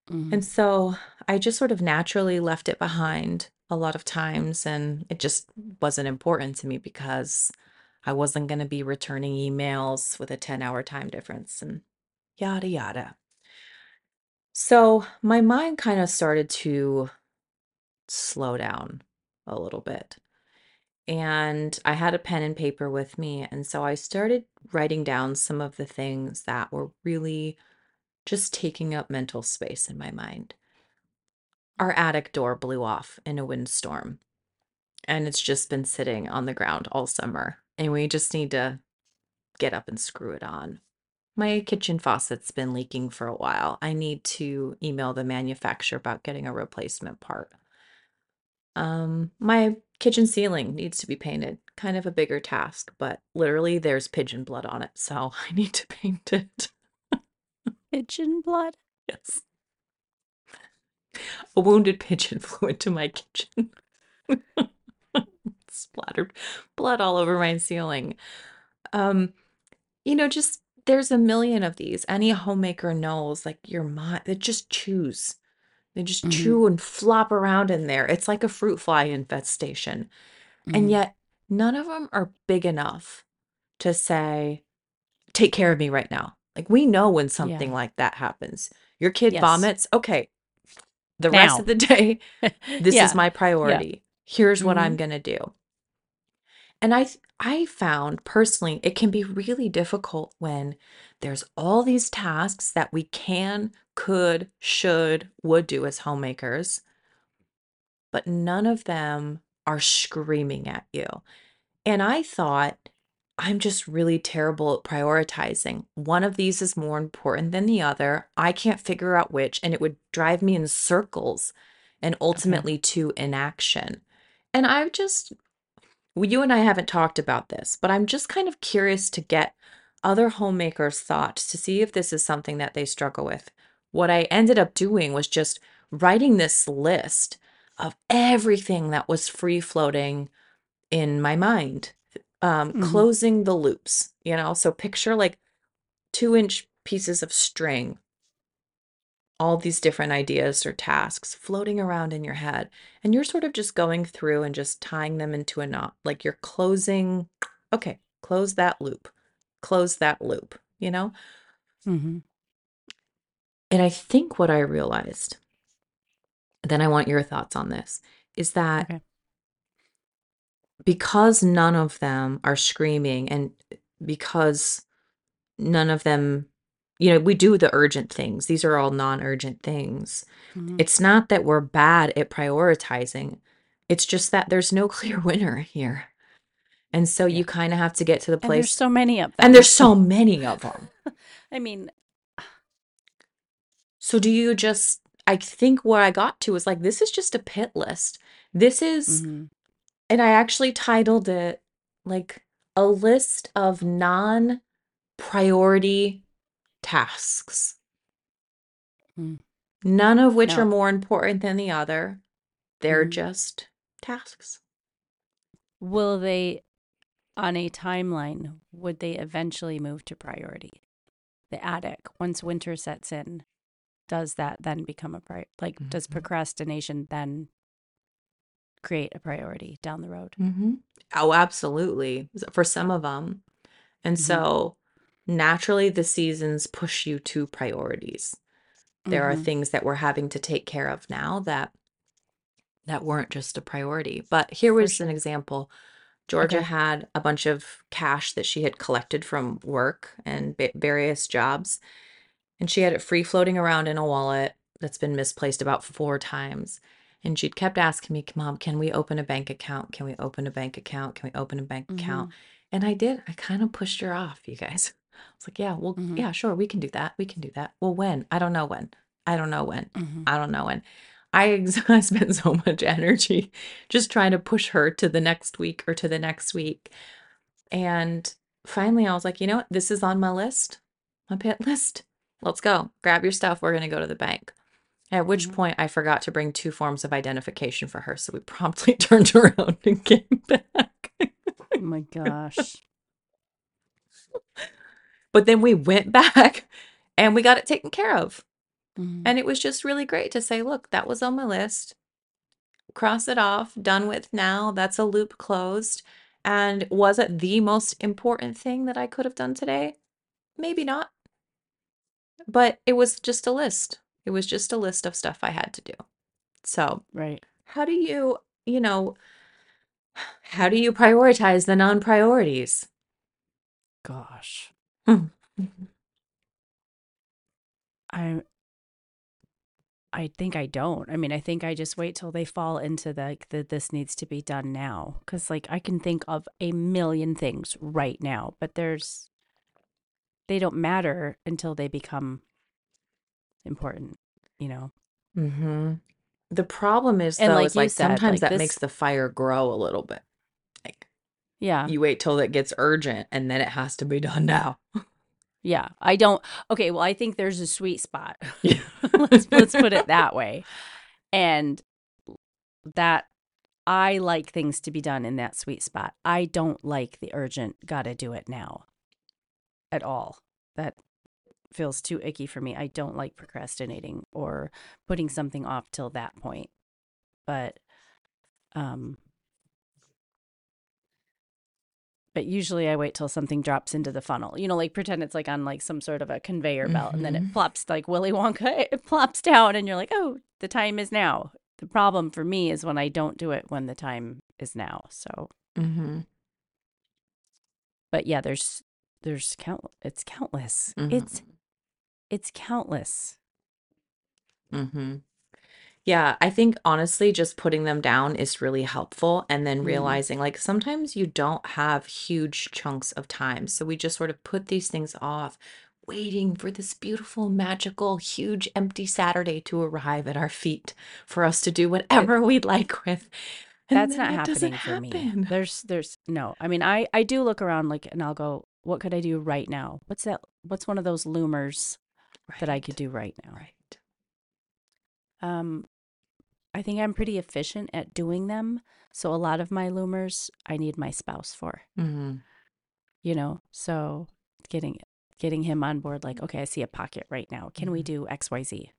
Mm-hmm. And so I just sort of naturally left it behind a lot of times. And it just wasn't important to me because I wasn't going to be returning emails with a ten hour time difference and yada, yada. So my mind kind of started to slow down a little bit. And I had a pen and paper with me. And so I started writing down some of the things that were really just taking up mental space in my mind. Our attic door blew off in a windstorm. And it's just been sitting on the ground all summer. And we just need to get up and screw it on. My kitchen faucet's been leaking for a while. I need to email the manufacturer about getting a replacement part. Um, my kitchen ceiling needs to be painted. Kind of a bigger task, but literally there's pigeon blood on it, so I need to paint it. Pigeon blood? Yes. A wounded pigeon flew into my kitchen. Splattered blood all over my ceiling. Um, you know, just there's a million of these. Any homemaker knows, like your mind, they just choose. They just mm-hmm. chew and flop around in there. It's like a fruit fly infestation. Mm-hmm. And yet none of them are big enough to say, take care of me right now. Like we know when something yeah. like that happens. Your kid yes. vomits. Okay. The now. rest of the day, this yeah. is my priority. Yeah. Here's mm-hmm. what I'm going to do. And I, I found personally, it can be really difficult when there's all these tasks that we can, could, should, would do as homemakers, but none of them are screaming at you. And I thought, I'm just really terrible at prioritizing. One of these is more important than the other. I can't figure out which, and it would drive me in circles and ultimately okay. to inaction. And I've just You and I haven't talked about this, but I'm just kind of curious to get other homemakers' thoughts to see if this is something that they struggle with. What I ended up doing was just writing this list of everything that was free floating in my mind, um, mm-hmm. closing the loops, you know? So picture like two inch pieces of string, all these different ideas or tasks floating around in your head. And you're sort of just going through and just tying them into a knot, like you're closing, okay, close that loop, close that loop, you know? Mm-hmm. And I think what I realized, then I want your thoughts on this, is that okay. because none of them are screaming and because none of them, you know, we do the urgent things. These are all non-urgent things. Mm-hmm. It's not that we're bad at prioritizing. It's just that there's no clear winner here. And so yeah. you kind of have to get to the place. And there's so many of them. And there's so many of them. I mean. So do you just, I think where I got to was like, this is just a pit list. This is, mm-hmm. and I actually titled it like a list of non-priority tasks. Mm. None of which no. are more important than the other. They're mm-hmm. just tasks. Will they, on a timeline, would they eventually move to priority? The attic, once winter sets in. Does that then become a priority? Like, mm-hmm. does procrastination then create a priority down the road? Mm-hmm. Oh, absolutely. For some of them. And mm-hmm. so naturally the seasons push you to priorities. There mm-hmm. are things that we're having to take care of now that that weren't just a priority. But here was sure. an example. Georgia okay. had a bunch of cash that she had collected from work and ba- various jobs. And she had it free floating around in a wallet that's been misplaced about four times. And she'd kept asking me, Mom, can we open a bank account? Can we open a bank account? Can we open a bank mm-hmm. account? And I did. I kind of pushed her off, you guys. I was like, yeah, well, mm-hmm. yeah, sure. We can do that. We can do that. Well, when? I don't know when. I don't know when. Mm-hmm. I don't know when. I, ex- I spent so much energy just trying to push her to the next week or to the next week. And finally, I was like, you know what? This is on my list, my pit list. Let's go. Grab your stuff. We're going to go to the bank. At which mm-hmm. point I forgot to bring two forms of identification for her. So we promptly turned around and came back. Oh my gosh. But then we went back and we got it taken care of. Mm-hmm. And it was just really great to say, look, that was on my list. Cross it off. Done with now. That's a loop closed. And was it the most important thing that I could have done today? Maybe not. But it was just a list. It was just a list of stuff I had to do. So right. how do you, you know, how do you prioritize the non-priorities? Gosh. Mm. I I think I don't. I mean, I think I just wait till they fall into the, like, the this needs to be done now. Because, like, I can think of a million things right now. But there's... they don't matter until they become important, you know? Mm-hmm. The problem is, and though, like is like said, sometimes like that this... makes the fire grow a little bit. Like, yeah. You wait till it gets urgent and then it has to be done now. Yeah. I don't. Okay. Well, I think there's a sweet spot. Yeah. let's, let's put it that way. And that I like things to be done in that sweet spot. I don't like the urgent, gotta do it now. At all. That feels too icky for me. I don't like procrastinating or putting something off till that point. But um but usually I wait till something drops into the funnel. You know, like pretend it's like on like some sort of a conveyor belt mm-hmm. and then it plops like Willy Wonka, it plops down and you're like, "Oh, the time is now." The problem for me is when I don't do it when the time is now. So mm-hmm. But yeah, there's There's count. It's countless. Mm-hmm. It's it's countless. Mm-hmm. Yeah, I think honestly, just putting them down is really helpful, and then realizing mm-hmm. like sometimes you don't have huge chunks of time, so we just sort of put these things off, waiting for this beautiful, magical, huge, empty Saturday to arrive at our feet for us to do whatever it, we'd like with. And that's not happening for happen. me. There's, there's no, I mean, I, I do look around like, and I'll go, what could I do right now? What's that? What's one of those loomers right. that I could do right now? Right. Um, I think I'm pretty efficient at doing them. So a lot of my loomers, I need my spouse for, mm-hmm. you know, so getting, getting him on board, like, okay, I see a pocket right now. Can mm-hmm. we do X, Y, Z,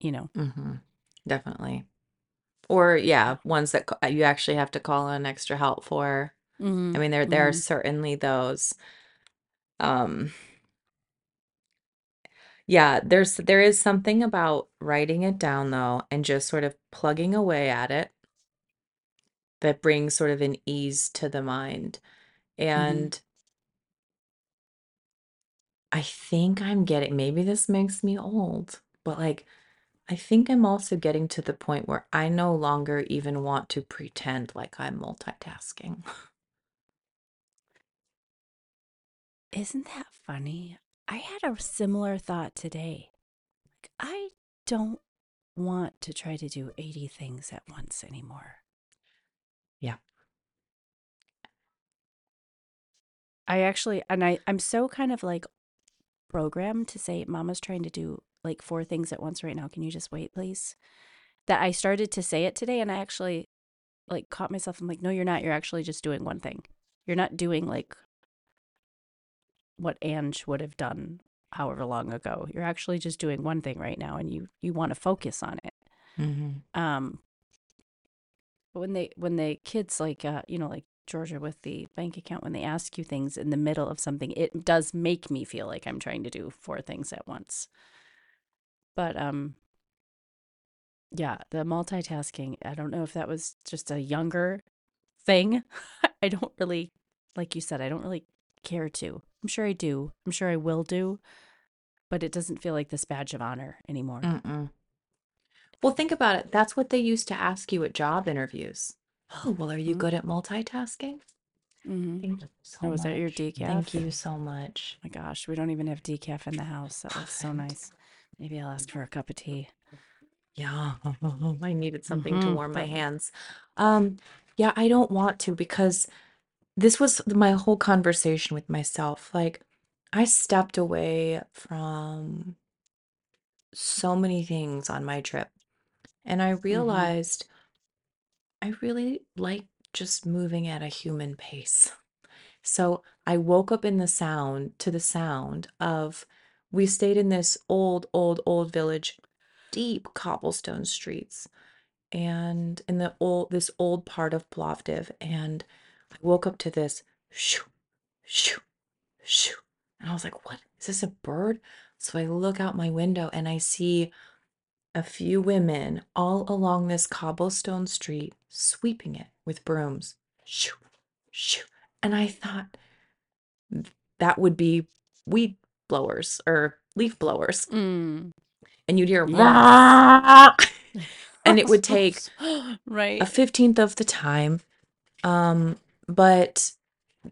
you know? Mm-hmm. Definitely. Or yeah, ones that you actually have to call on extra help for. Mm-hmm. I mean, there there mm-hmm. are certainly those. Um, yeah, there's there is something about writing it down though, and just sort of plugging away at it that brings sort of an ease to the mind. And mm-hmm. I think I'm getting, maybe this makes me old, but like, I think I'm also getting to the point where I no longer even want to pretend like I'm multitasking. Isn't that funny? I had a similar thought today. Like, I don't want to try to do eighty things at once anymore. Yeah. I actually, and I, I'm so kind of like programmed to say, Mama's trying to do like four things at once right now. Can you just wait, please? That I started to say it today, and I actually like caught myself. I'm like, no, you're not. You're actually just doing one thing. You're not doing like what Ange would have done however long ago. You're actually just doing one thing right now, and you you want to focus on it. Mm-hmm. Um, but when they when the kids like uh, you know like Georgia with the bank account, when they ask you things in the middle of something, it does make me feel like I'm trying to do four things at once. But um, yeah, the multitasking, I don't know if that was just a younger thing. I don't really, like you said, I don't really care to. I'm sure I do. I'm sure I will do. But it doesn't feel like this badge of honor anymore. Mm-mm. Well, think about it. That's what they used to ask you at job interviews. Oh, well, are you mm-hmm. good at multitasking? Mm-hmm. Thank you so oh, much. Was that your decaf? Thank you so much. Oh my gosh, we don't even have decaf in the house. That was so nice. Maybe I'll ask for a cup of tea. Yeah, I needed something mm-hmm. to warm my hands. Um, yeah, I don't want to, because this was my whole conversation with myself. Like, I stepped away from so many things on my trip, and I realized mm-hmm. I really like just moving at a human pace. So I woke up in the sound to the sound of. We stayed in this old, old, old village, deep cobblestone streets, and in the old, this old part of Plovdiv. And I woke up to this shoo, shoo, shoo. And I was like, what? Is this a bird? So I look out my window and I see a few women all along this cobblestone street, sweeping it with brooms. Shoo, shoo. And I thought that would be weed blowers or leaf blowers, mm. and you'd hear yeah. and it would take right a fifteenth of the time, um but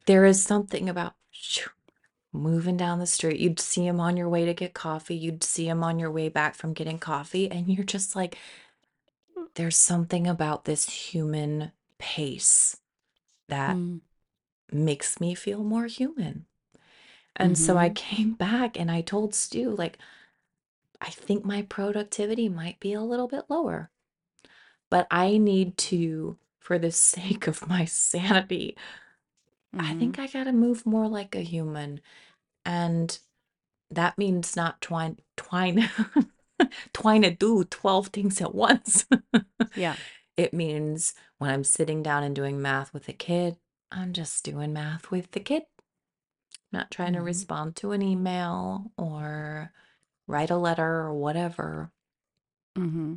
there is something about shoo, moving down the street. You'd see them on your way to get coffee, you'd see them on your way back from getting coffee, and you're just like, there's something about this human pace that mm. makes me feel more human. And mm-hmm. so I came back and I told Stu, like, I think my productivity might be a little bit lower, but I need to, for the sake of my sanity, mm-hmm. I think I got to move more like a human. And that means not twine, twine, twine to do twelve things at once. Yeah. It means when I'm sitting down and doing math with a kid, I'm just doing math with the kid. Not trying to respond to an email or write a letter or whatever. Mm-hmm.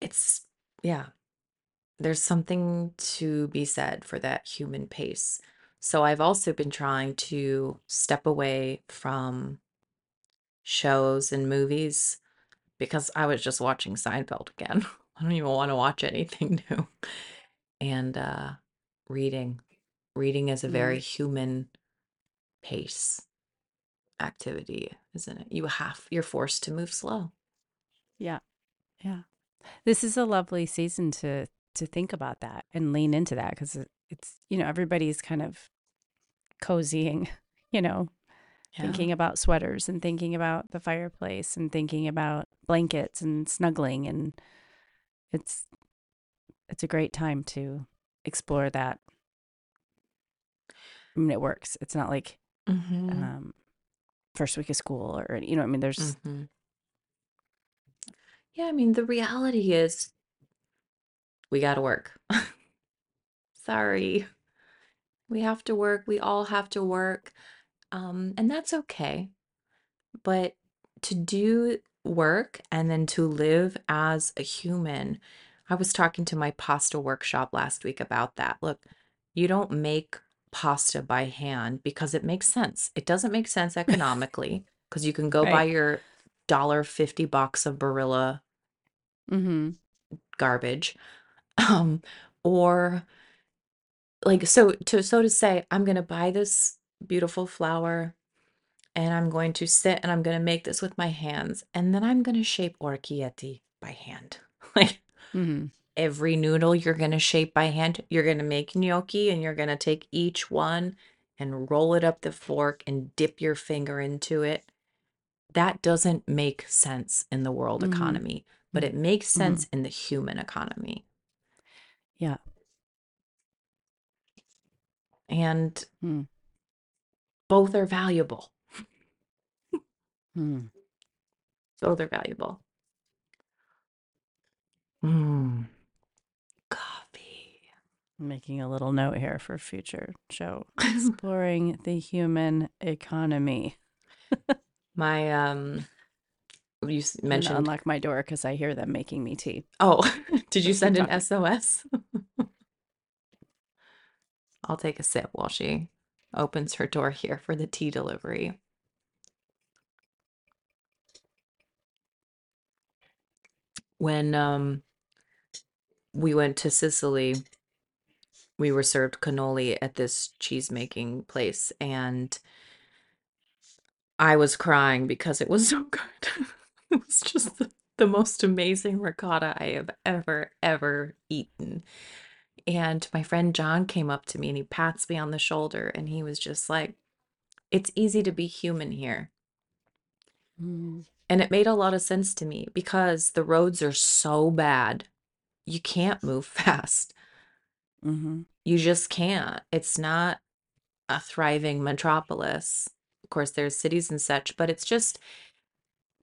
It's, yeah, there's something to be said for that human pace. So I've also been trying to step away from shows and movies, because I was just watching Seinfeld again. I don't even want to watch anything new. And uh, reading. Reading is a very mm. human pace activity, isn't it? You have, you're forced to move slow. Yeah. Yeah. This is a lovely season to to think about that and lean into that, because it's, you know, everybody's kind of cozying, you know, yeah. thinking about sweaters and thinking about the fireplace and thinking about blankets and snuggling. And it's, it's a great time to explore that. I mean, it works. It's not like mm-hmm. um, first week of school or, you know, I mean, there's. Mm-hmm. Yeah. I mean, the reality is we got to work. Sorry. We have to work. We all have to work. Um, and that's okay. But to do work and then to live as a human, I was talking to my pasta workshop last week about that. Look, you don't make pasta by hand because it makes sense. It doesn't make sense economically because you can go right. buy your one dollar fifty box of Barilla mm-hmm. garbage. Um, or like, so to, so to say, I'm going to buy this beautiful flower and I'm going to sit and I'm going to make this with my hands. And then I'm going to shape orchietti by hand. Like mm-hmm. every noodle you're going to shape by hand, you're going to make gnocchi and you're going to take each one and roll it up the fork and dip your finger into it. That doesn't make sense in the world mm-hmm. economy, but it makes sense mm-hmm. in the human economy. Yeah. And mm. both are valuable. mm. Both are valuable. Mm. Coffee. Making a little note here for future show. Exploring the human economy. My, um, you mentioned. I'm gonna unlock my door because I hear them making me tea. Oh, did you send an S O S? I'll take a sip while she opens her door here for the tea delivery. When um, we went to Sicily, we were served cannoli at this cheese-making place, and I was crying because it was so good. It was just the, the most amazing ricotta I have ever, ever eaten. And my friend John came up to me and he pats me on the shoulder and he was just like, it's easy to be human here. Mm. And it made a lot of sense to me because the roads are so bad. You can't move fast. Mm-hmm. You just can't. It's not a thriving metropolis. Of course, there's cities and such, but it's just,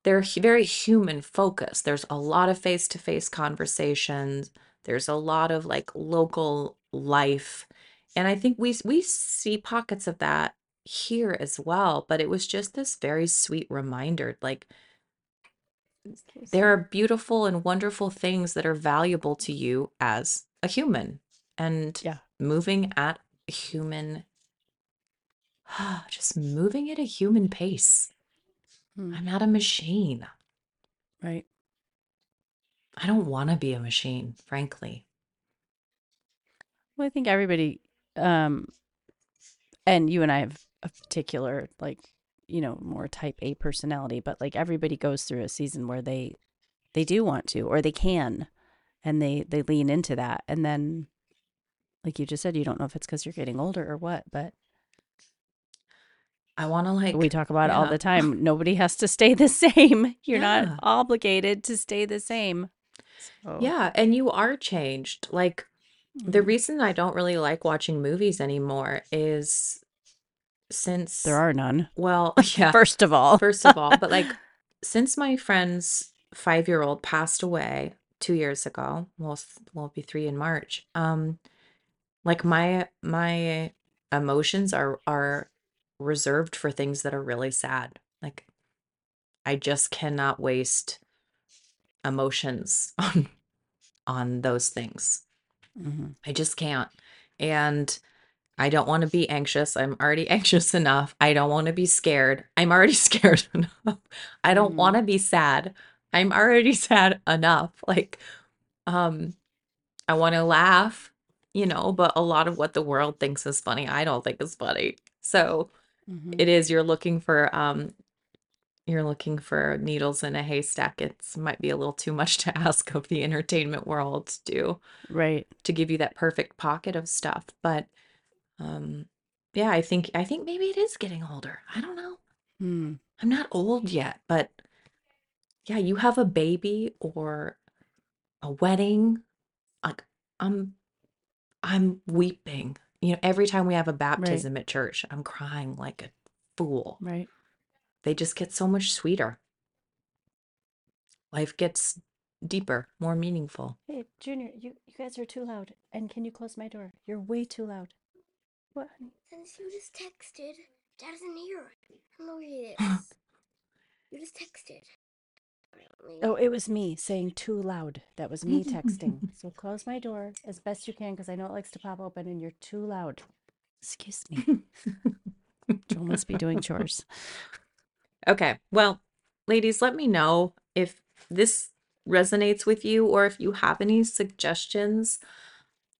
they're very human focused. There's a lot of face-to-face conversations. There's a lot of like local life. And I think we we see pockets of that here as well. But it was just this very sweet reminder, like there are beautiful and wonderful things that are valuable to you as a human. And yeah. moving at a human, just moving at a human pace. Hmm. I'm not a machine. Right. I don't want to be a machine, frankly. Well, I think everybody, um, and you and I have a particular, like, you know, more type A personality, but like everybody goes through a season where they, they do want to, or they can, and they, they lean into that. And then, like you just said, you don't know if it's because you're getting older or what, but. I want to like. We talk about yeah. it all the time. Nobody has to stay the same. You're yeah. not obligated to stay the same. So. Yeah, and you are changed. Like mm-hmm. the reason I don't really like watching movies anymore is since there are none. Well, yeah. First of all, first of all, but like since my friend's five-year-old passed away two years ago, well, will be three in March. Um, like my my emotions are are reserved for things that are really sad. Like I just cannot waste emotions on on those things. Mm-hmm. I just can't. And I don't want to be anxious. I'm already anxious enough. I don't want to be scared. I'm already scared enough. I don't mm-hmm. want to be sad. I'm already sad enough. Like um I want to laugh, you know, but a lot of what the world thinks is funny, I don't think is funny. So mm-hmm. it is, you're looking for um you're looking for needles in a haystack, it might be a little too much to ask of the entertainment world to do, right, to give you that perfect pocket of stuff. But um, yeah, I think I think maybe it is getting older. I don't know. Hmm. I'm not old yet, but yeah, you have a baby or a wedding. Like I'm, I'm weeping. You know, every time we have a baptism right. at church, I'm crying like a fool. Right. They just get so much sweeter. Life gets deeper, more meaningful. Hey, Junior, you, you guys are too loud. And can you close my door? You're way too loud. What? Since you just texted, Dad doesn't hear it. I don't know where he is. You just texted. Oh, it was me saying too loud. That was me texting. So close my door as best you can because I know it likes to pop open and you're too loud. Excuse me. Joel must be doing chores. Okay. Well, ladies, let me know if this resonates with you or if you have any suggestions.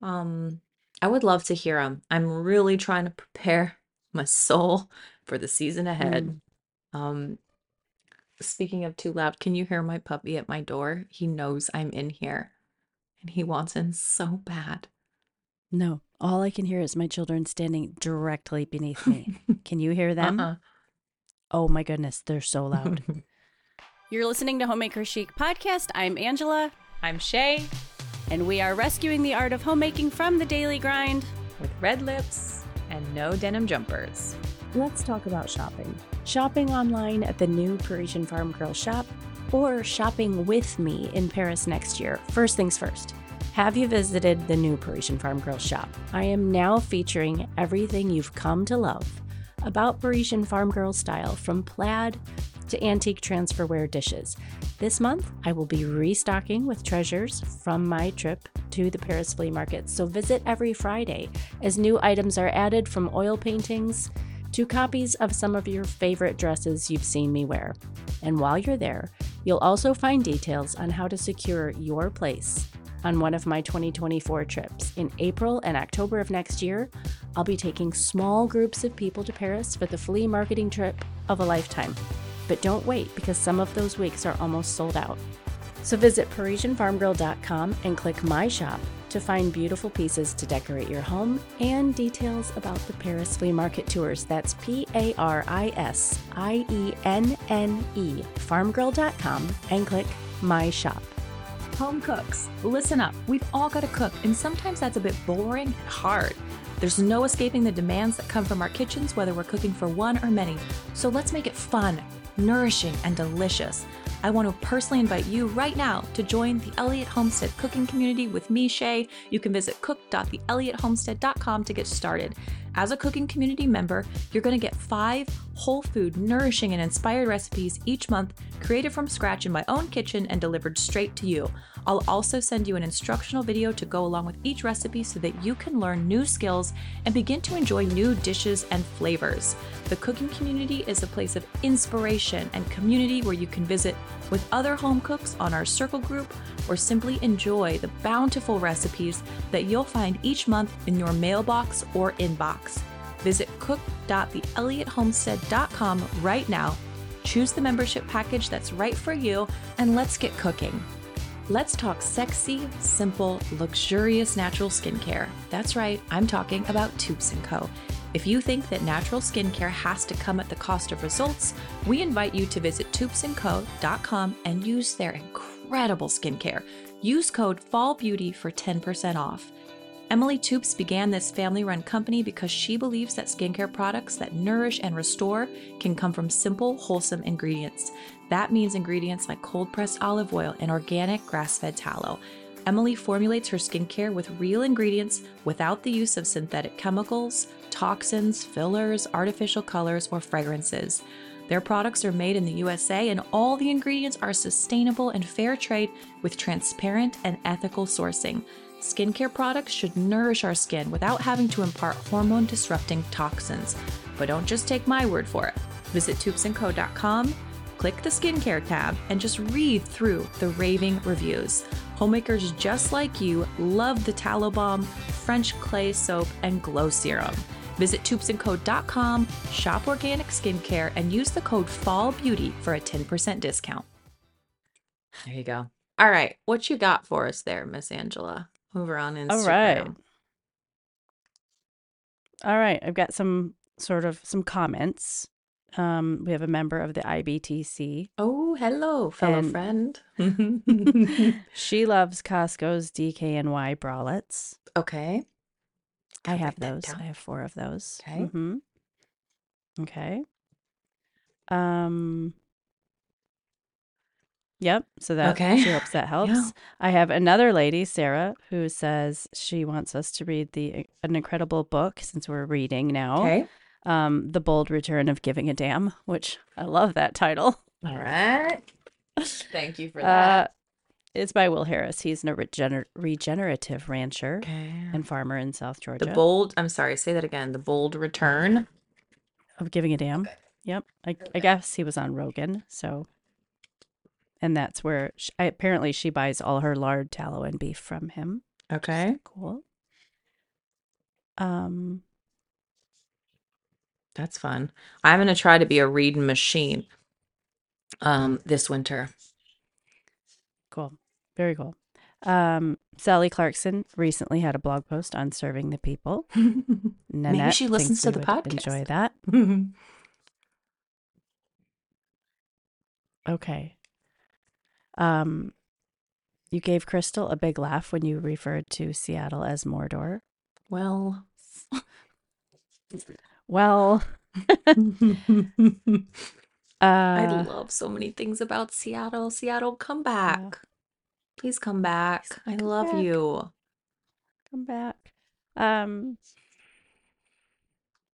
Um, I would love to hear them. I'm really trying to prepare my soul for the season ahead. Mm. Um, Speaking of too loud, can you hear my puppy at my door? He knows I'm in here and he wants in so bad. No, all I can hear is my children standing directly beneath me. Can you hear them? Uh-uh. Oh my goodness, they're so loud. You're listening to Homemaker Chic Podcast. I'm Angela. I'm Shay. And we are rescuing the art of homemaking from the daily grind with red lips and no denim jumpers. Let's talk about shopping. Shopping online at the new Parisienne Farmgirl shop or shopping with me in Paris next year. First things first, have you visited the new Parisienne Farmgirl shop? I am now featuring everything you've come to love about Parisienne Farmgirl style, from plaid to antique transferware dishes. This month, I will be restocking with treasures from my trip to the Paris flea market. So visit every Friday as new items are added, from oil paintings to copies of some of your favorite dresses you've seen me wear. And while you're there, you'll also find details on how to secure your place on one of my twenty twenty-four trips. In April and October of next year, I'll be taking small groups of people to Paris for the flea marketing trip of a lifetime. But don't wait, because some of those weeks are almost sold out. So visit Parisian Farm Girl dot com and click My Shop to find beautiful pieces to decorate your home and details about the Paris Flea Market Tours. That's P A R I S I E N N E, farm girl dot com, and click My Shop. Home cooks, listen up. We've all got to cook, and sometimes that's a bit boring and hard. There's no escaping the demands that come from our kitchens, whether we're cooking for one or many. So let's make it fun, nourishing, and delicious. I want to personally invite you right now to join the Elliot Homestead cooking community with me, Shay. You can visit cook dot the elliot homestead dot com to get started. As a cooking community member, you're going to get five whole food, nourishing, and inspired recipes each month, created from scratch in my own kitchen and delivered straight to you. I'll also send you an instructional video to go along with each recipe so that you can learn new skills and begin to enjoy new dishes and flavors. The cooking community is a place of inspiration and community where you can visit with other home cooks on our circle group, or simply enjoy the bountiful recipes that you'll find each month in your mailbox or inbox. Visit cook dot the elliot homestead dot com right now. Choose the membership package that's right for you, and let's get cooking. Let's talk sexy, simple, luxurious natural skincare. That's right, I'm talking about Toups and Co. If you think that natural skincare has to come at the cost of results, we invite you to visit toups and co dot com and use their incredible skincare. Use code FALLBEAUTY for ten percent off. Emily Toups began this family-run company because she believes that skincare products that nourish and restore can come from simple, wholesome ingredients. That means ingredients like cold-pressed olive oil and organic grass-fed tallow. Emily formulates her skincare with real ingredients without the use of synthetic chemicals, toxins, fillers, artificial colors, or fragrances. Their products are made in the U S A, and all the ingredients are sustainable and fair trade with transparent and ethical sourcing. Skincare products should nourish our skin without having to impart hormone-disrupting toxins. But don't just take my word for it. Visit toups and co dot com. Click the skincare tab and just read through the raving reviews. Homemakers just like you love the tallow balm, French clay soap, and glow serum. Visit toups and co dot com, shop organic skincare, and use the code FALLBEAUTY for a ten percent discount. There you go. All right. What you got for us there, Miss Angela, over on Instagram? All right. All right. I've got some sort of some comments. Um, we have a member of the I B T C. Oh, hello, fellow and friend. She loves Costco's D K N Y bralettes. Okay. I have those. I have four of those. Okay. Mm-hmm. Okay. Um. Yep. So that okay. she hopes that helps. Yeah. I have another lady, Sarah, who says she wants us to read the an incredible book since we're reading now. Okay. Um, The Bold Return of Giving a Damn, which I love that title. All right. Thank you for that. Uh, it's by Will Harris. He's a regener- regenerative rancher okay. and farmer in South Georgia. The Bold, I'm sorry, say that again. The Bold Return of Giving a Damn. Okay. Yep. I, okay. I guess he was on Rogan, so. And that's where, she, I, apparently she buys all her lard, tallow, and beef from him. Okay. Cool. Um. That's fun. I'm going to try to be a reading machine um, this winter. Cool. Very cool. Um, Sally Clarkson recently had a blog post on serving the people. Nanette Maybe she listens to the podcast. Enjoy that. Okay. Um, you gave Crystal a big laugh when you referred to Seattle as Mordor. Well... Well, uh, I love so many things about Seattle. Seattle, come back. Yeah. Please come back. Please come I love back. you. Come back. Um,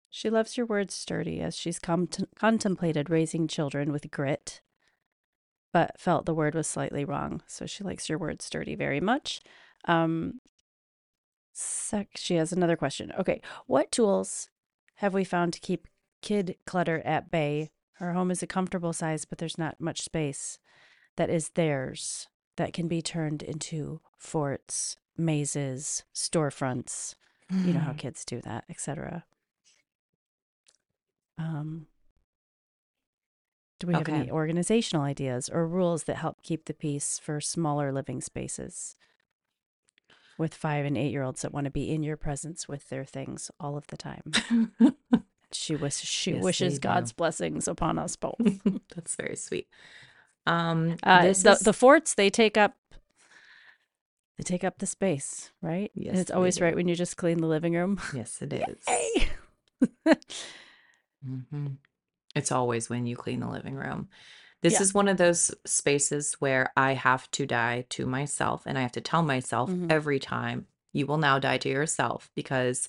she loves your words sturdy as she's com- contemplated raising children with grit, but felt the word was slightly wrong. So she likes your words sturdy very much. Um, sec- she has another question. Okay. What tools have we found to keep kid clutter at bay? Her home is a comfortable size, but there's not much space that is theirs that can be turned into forts, mazes, storefronts. Mm. You know how kids do that, et cetera. Um, do we okay. have any organizational ideas or rules that help keep the peace for smaller living spaces with five and eight-year-olds that want to be in your presence with their things all of the time? She wish, she yes, wishes God's blessings upon us both. That's very sweet. Um, uh, this the, is... the forts, they take up they take up the space, right? Yes, and it's always do. right when you just clean the living room. Yes, it is. mm-hmm. It's always when you clean the living room. This yeah. is one of those spaces where I have to die to myself, and I have to tell myself mm-hmm. every time, you will now die to yourself because,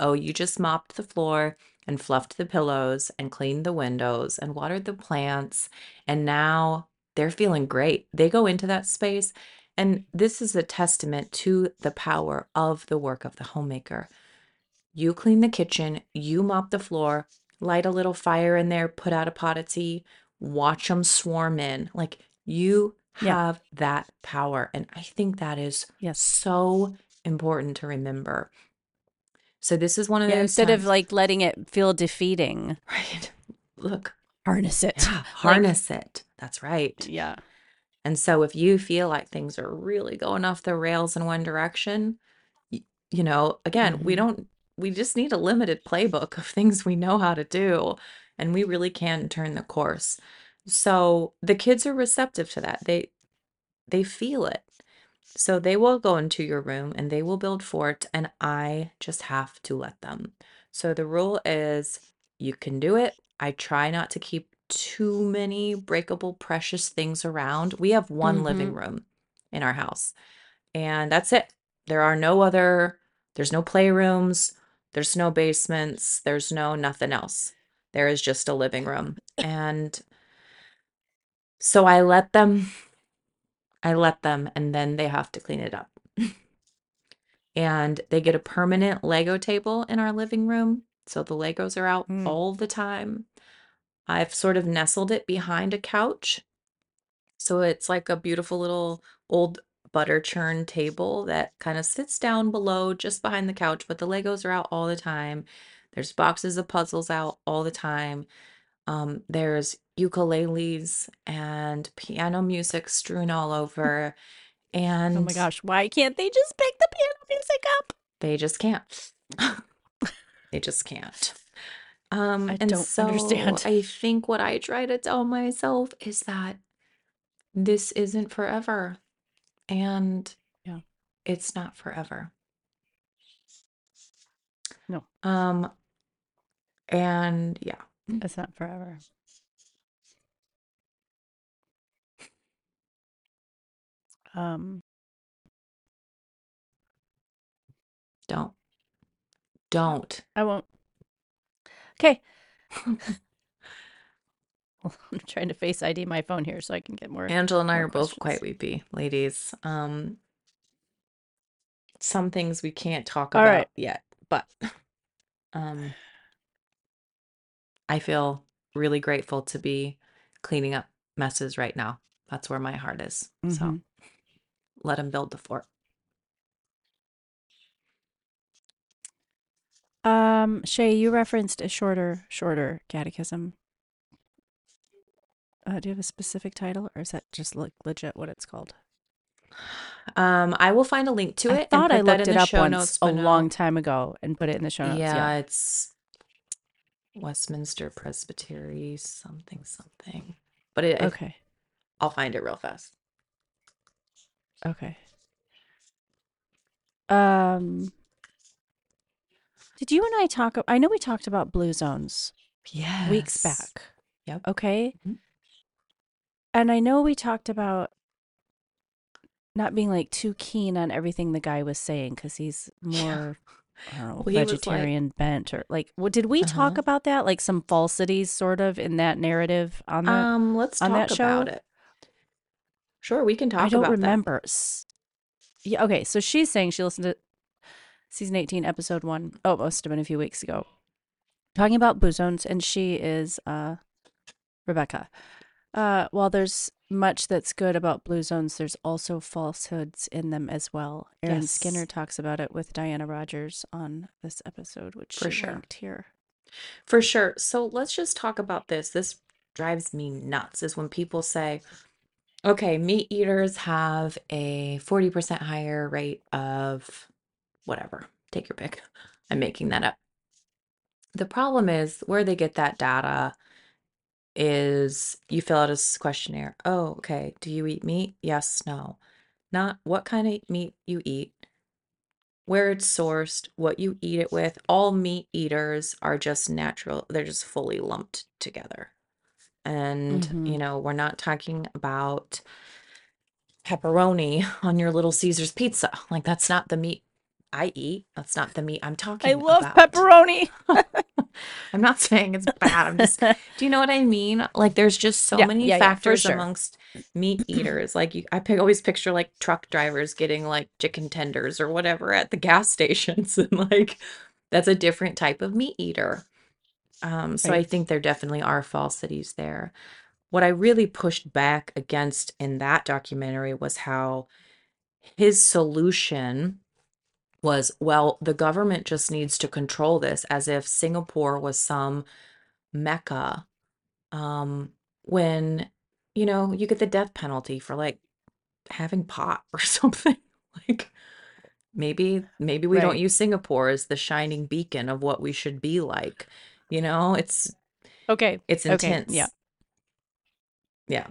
oh, you just mopped the floor and fluffed the pillows and cleaned the windows and watered the plants, and now they're feeling great. They go into that space, and this is a testament to the power of the work of the homemaker. You clean the kitchen, you mop the floor, light a little fire in there, put out a pot of tea, watch them swarm in. Like, you have yeah. that power. And I think that is yes. so important to remember. So this is one of yeah, those instead times. of like letting it feel defeating. Right. Look. Harness it. Yeah, harness like, it. That's right. Yeah. And so if you feel like things are really going off the rails in one direction, you, you know, again, mm-hmm. we don't, we just need a limited playbook of things we know how to do. And we really can turn the course. So the kids are receptive to that. They they feel it. So they will go into your room and they will build forts, and I just have to let them. So the rule is you can do it. I try not to keep too many breakable, precious things around. We have one mm-hmm. living room in our house, and that's it. There are no other, there's no playrooms, there's no basements, there's no nothing else. There is just a living room. And so I let them, I let them, and then they have to clean it up. And they get a permanent Lego table in our living room. So the Legos are out mm. all the time. I've sort of nestled it behind a couch. So it's like a beautiful little old butter churn table that kind of sits down below just behind the couch, but the Legos are out all the time. There's boxes of puzzles out all the time. Um, there's ukuleles and piano music strewn all over. And oh my gosh, why can't they just pick the piano music up? They just can't. They just can't. Um, I and don't so understand. I think what I try to tell myself is that this isn't forever. And yeah, it's not forever. No. Um, and yeah. It's not forever. Um, don't. Don't. I won't. Okay. I'm trying to Face I D my phone here so I can get more. Angela and I are both quite weepy, ladies. Um, some things we can't talk about right. yet, but um, I feel really grateful to be cleaning up messes right now. That's where my heart is. Mm-hmm. So let them build the fort. Um, Shay, you referenced a shorter, shorter catechism. Uh, do you have a specific title, or is that just like legit what it's called? Um, I will find a link to it. I thought I looked it up once a long time ago and put it in the show notes. Yeah, yeah. It's Westminster Presbytery something something. But it, okay, it, I'll find it real fast. Okay. Um, did you and I talk? I know we talked about blue zones. Yes. Weeks back. Yep. Okay. Mm-hmm. And I know we talked about not being like too keen on everything the guy was saying because he's more yeah. I don't know, well, vegetarian like, bent or like. Well, did we uh-huh. talk about that? Like some falsities, sort of, in that narrative on that. Um, let's on talk that show? about it. Sure, we can talk. I don't about remember. That. Yeah. Okay. So she's saying she listened to season eighteen, episode one. Oh, it must have been a few weeks ago. Talking about blue zones, and she is uh, Rebecca. Uh, while there's much that's good about blue zones, there's also falsehoods in them as well. Erin yes. Skinner talks about it with Diana Rogers on this episode, which For she sure. linked here. For sure. So let's just talk about this. This drives me nuts is when people say, okay, meat eaters have a forty percent higher rate of whatever. Take your pick. I'm making that up. The problem is where they get that data is you fill out a questionnaire. Oh, okay. Do you eat meat? Yes, no. Not what kind of meat you eat, where it's sourced, what you eat it with. All meat eaters are just natural. They're just fully lumped together. And, mm-hmm. you know, we're not talking about pepperoni on your Little Caesar's pizza. Like, that's not the meat I eat. That's not the meat I'm talking about. I love about. pepperoni. I'm not saying it's bad. I'm just, do you know what I mean? Like, there's just so yeah, many yeah, factors yeah, sure. amongst meat eaters. Like, you, I pick, always picture like truck drivers getting like chicken tenders or whatever at the gas stations, and like that's a different type of meat eater. Um, so right. I think there definitely are falsities there. What I really pushed back against in that documentary was how his solution was, well, the government just needs to control this, as if Singapore was some mecca. Um, when, you know, you get the death penalty for like having pot or something. Like, maybe, maybe we right. don't use Singapore as the shining beacon of what we should be like. You know, it's okay. It's intense. Okay. Yeah. Yeah.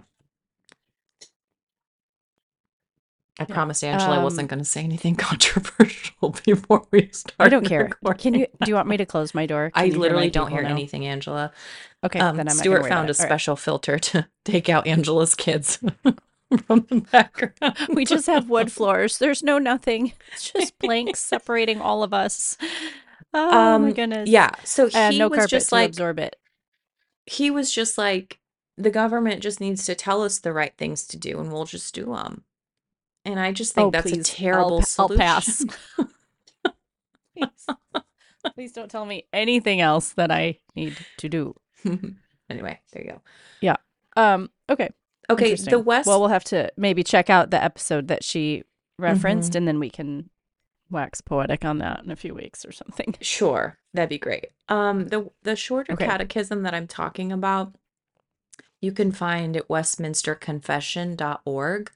I yeah. promised Angela um, I wasn't going to say anything controversial before we started. I don't care. Can you? Do you want me to close my door? Can I literally don't hear now? anything, Angela. Okay. Um, then I'm Stuart found a special right. filter to take out Angela's kids from the background. We just have wood floors. There's no nothing. It's just planks separating all of us. Oh um, my goodness. Yeah. So he uh, no was just like absorb it. He was just like, the government just needs to tell us the right things to do, and we'll just do them. And I just think oh, that's please. a terrible I'll, solution. I'll pass. please. please don't tell me anything else that I need to do. Anyway, there you go. Yeah. Um. Okay. Okay. The West. Well, we'll have to maybe check out the episode that she referenced, mm-hmm. and then we can wax poetic on that in a few weeks or something. Sure. That'd be great. Um, the, the shorter okay. catechism that I'm talking about, you can find at Westminster Confession dot org,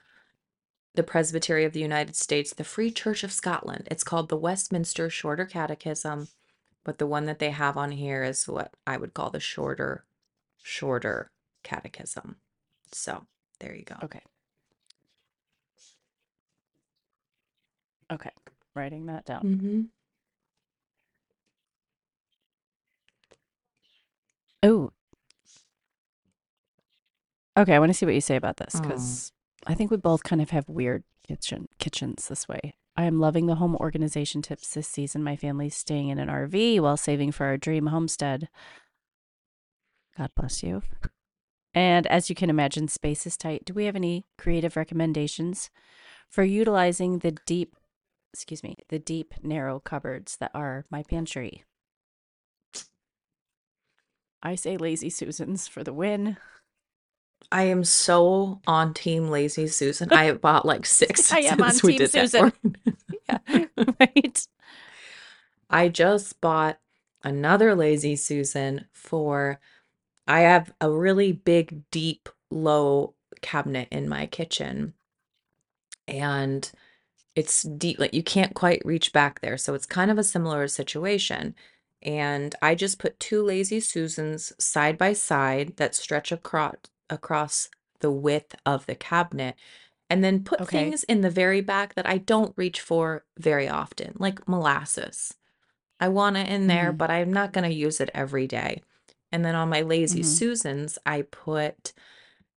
the Presbytery of the United States, the Free Church of Scotland. It's called the Westminster Shorter Catechism, but the one that they have on here is what I would call the shorter, shorter catechism. So there you go. Okay. Okay. Writing that down. Mm-hmm. Oh. Okay, I want to see what you say about this, because oh. I think we both kind of have weird kitchen kitchens this way. I am loving the home organization tips this season. My family's staying in an R V while saving for our dream homestead. God bless you. And as you can imagine, space is tight. Do we have any creative recommendations for utilizing the deep, excuse me, the deep, narrow cupboards that are my pantry? I say Lazy Susans for the win. I am so on Team Lazy Susan. I bought like six. I am on Team Susan. Yeah, right. I just bought another Lazy Susan for... I have a really big, deep, low cabinet in my kitchen, and it's deep, like you can't quite reach back there. So it's kind of a similar situation. And I just put two Lazy Susans side by side that stretch across across the width of the cabinet, and then put okay. things in the very back that I don't reach for very often, like molasses. I want it in there, mm-hmm. but I'm not going to use it every day. And then on my Lazy mm-hmm. Susans, I put,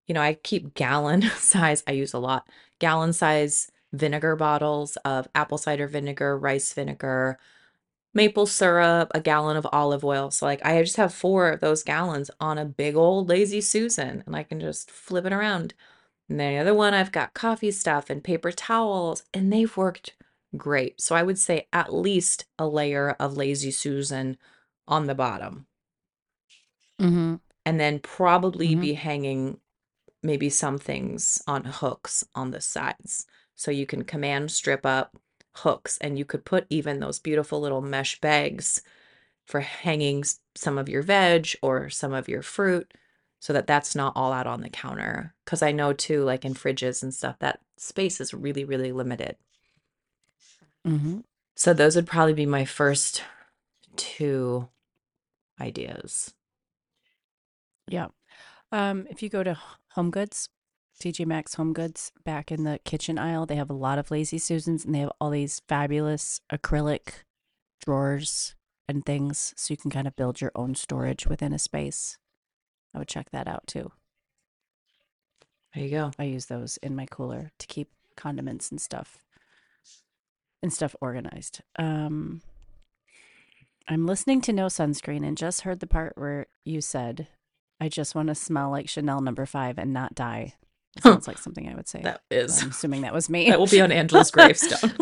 you know, I keep gallon size, I use a lot, gallon size vinegar bottles of apple cider vinegar, rice vinegar, maple syrup, a gallon of olive oil. So like I just have four of those gallons on a big old Lazy Susan, and I can just flip it around. And then the other one, I've got coffee stuff and paper towels, and they've worked great. So I would say at least a layer of Lazy Susan on the bottom. Mm-hmm. And then probably mm-hmm. be hanging maybe some things on hooks on the sides. So you can command strip up hooks, and you could put even those beautiful little mesh bags for hanging some of your veg or some of your fruit, so that that's not all out on the counter. Because I know too, like in fridges and stuff, that space is really, really limited. Mm-hmm. So those would probably be my first two ideas. Yeah. Um, if you go to Home Goods, T J Maxx Home Goods, back in the kitchen aisle, they have a lot of Lazy Susans, and they have all these fabulous acrylic drawers and things. So you can kind of build your own storage within a space. I would check that out too. There you go. I use those in my cooler to keep condiments and stuff and stuff organized. Um, I'm listening to No Sunscreen and just heard the part where you said, I just want to smell like Chanel number five and not die. Sounds like something I would say. That is. So I'm assuming that was me. That will be on Angela's gravestone.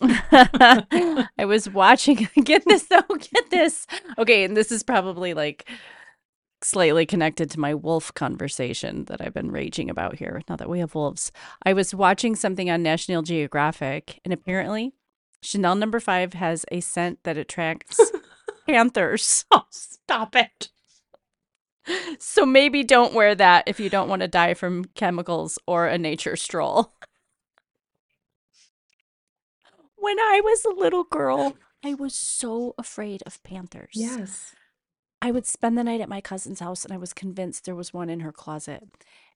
I was watching. Get this, though. Get this. Okay, and this is probably like slightly connected to my wolf conversation that I've been raging about here, now that we have wolves. I was watching something on National Geographic, and apparently Chanel number five has a scent that attracts panthers. Oh, stop it. So maybe don't wear that if you don't want to die from chemicals or a nature stroll. When I was a little girl, I was so afraid of panthers. Yes. I would spend the night at my cousin's house, and I was convinced there was one in her closet.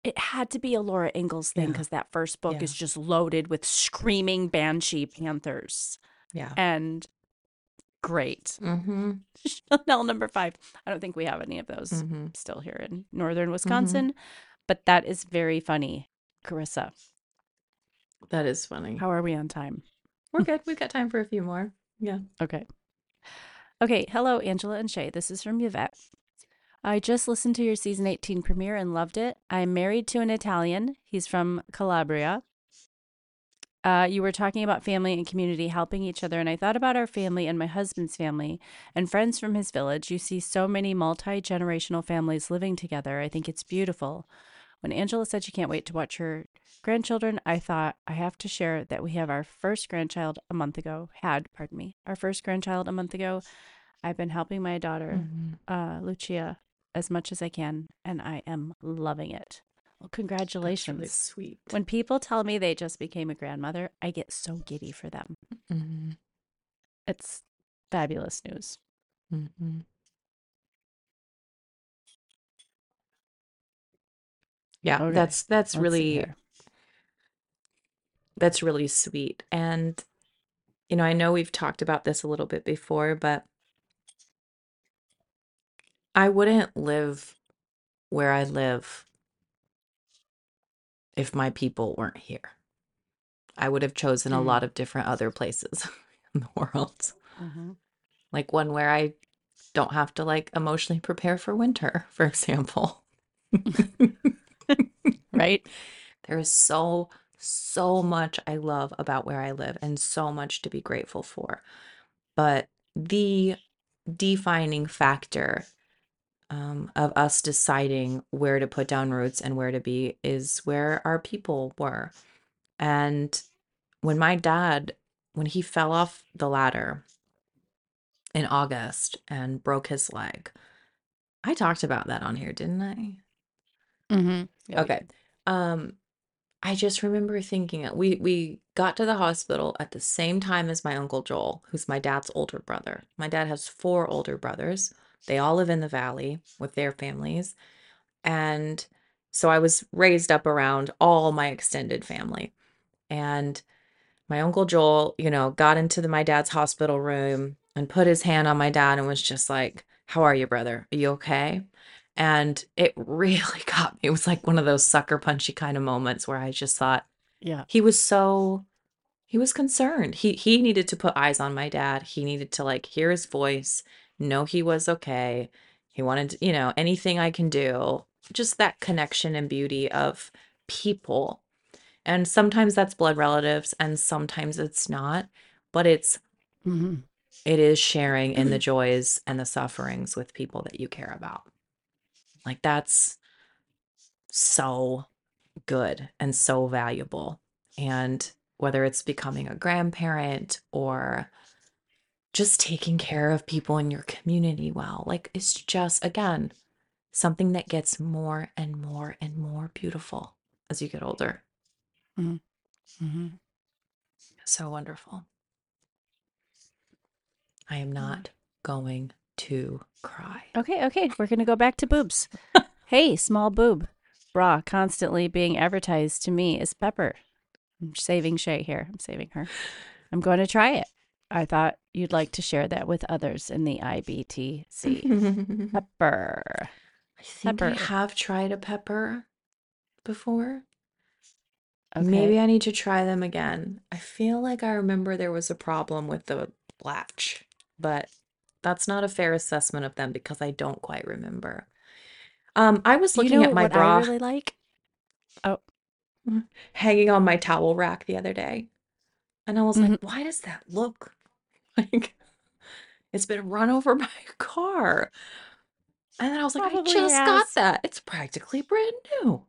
It had to be a Laura Ingalls thing, because yeah. that first book yeah. is just loaded with screaming banshee panthers. Yeah. And... great. Mm-hmm. Chanel number five. I don't think we have any of those mm-hmm. still here in northern Wisconsin, mm-hmm. but that is very funny, Carissa. That is funny. How are we on time? We're good. We've got time for a few more. Yeah. Okay. Okay. Hello, Angela and Shay. This is from Yvette. I just listened to your season eighteen premiere and loved it. I'm married to an Italian. He's from Calabria. Uh, you were talking about family and community helping each other, and I thought about our family and my husband's family and friends from his village. You see so many multi-generational families living together. I think it's beautiful. When Angela said she can't wait to watch her grandchildren, I thought, I have to share that we have our first grandchild a month ago, had, pardon me, our first grandchild a month ago. I've been helping my daughter, mm-hmm. uh, Lucia, as much as I can, and I am loving it. Well, congratulations. That's sweet. When people tell me they just became a grandmother, I get so giddy for them. Mm-hmm. It's fabulous news. Mm-hmm. Yeah, right. that's that's Let's really that's really sweet. And you know, I know we've talked about this a little bit before, but I wouldn't live where I live if my people weren't here. I would have chosen mm. a lot of different other places in the world. Mm-hmm. Like one where I don't have to like emotionally prepare for winter, for example. Right? There is so, so much I love about where I live and so much to be grateful for. But the defining factor um, of us deciding where to put down roots and where to be is where our people were. And when my dad, when he fell off the ladder in August and broke his leg, I talked about that on here, didn't I? Mm-hmm. Yeah, okay. Um, I just remember thinking we we got to the hospital at the same time as my Uncle Joel, who's my dad's older brother. My dad has four older brothers. They all live in the valley with their families. And so I was raised up around all my extended family. And my Uncle Joel, you know, got into the, my dad's hospital room and put his hand on my dad and was just like, "How are you, brother? Are you okay?" And it really got me. It was like one of those sucker punchy kind of moments where I just thought, yeah, he was so, he was concerned. He he needed to put eyes on my dad. He needed to like hear his voice, know he was okay. He wanted, you know, anything I can do, just that connection and beauty of people. And sometimes that's blood relatives and sometimes it's not, but it's, mm-hmm. it is sharing in the joys and the sufferings with people that you care about. Like that's so good and so valuable. And whether it's becoming a grandparent or just taking care of people in your community well, like it's just, again, something that gets more and more and more beautiful as you get older. Mm-hmm. Mm-hmm. So wonderful. I am not going to cry. Okay, okay. We're going to go back to boobs. Hey, small boob. Bra constantly being advertised to me as Pepper. I'm saving Shea here. I'm saving her. I'm going to try it. I thought you'd like to share that with others in the I B T C. Pepper. I think pepper. I have tried a Pepper before. Okay. Maybe I need to try them again. I feel like I remember there was a problem with the latch, but that's not a fair assessment of them because I don't quite remember. Um, I was looking you know at my what bra. I really like? Oh, hanging on my towel rack the other day, and I was mm-hmm. like, "Why does that look like it's been run over by a car?" And then I was Probably like, "I just has. got that. It's practically brand new."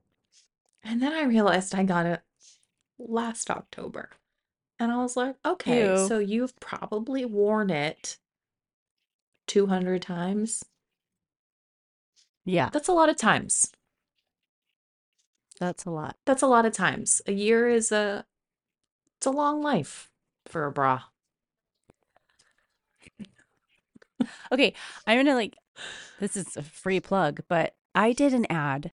And then I realized I got it last October, and I was like, "Okay, Ew. so you've probably worn it two hundred times." Yeah. That's a lot of times. That's a lot. That's a lot of times. A year is a it's a long life for a bra. Okay, I'm going to like this is a free plug, but I did an ad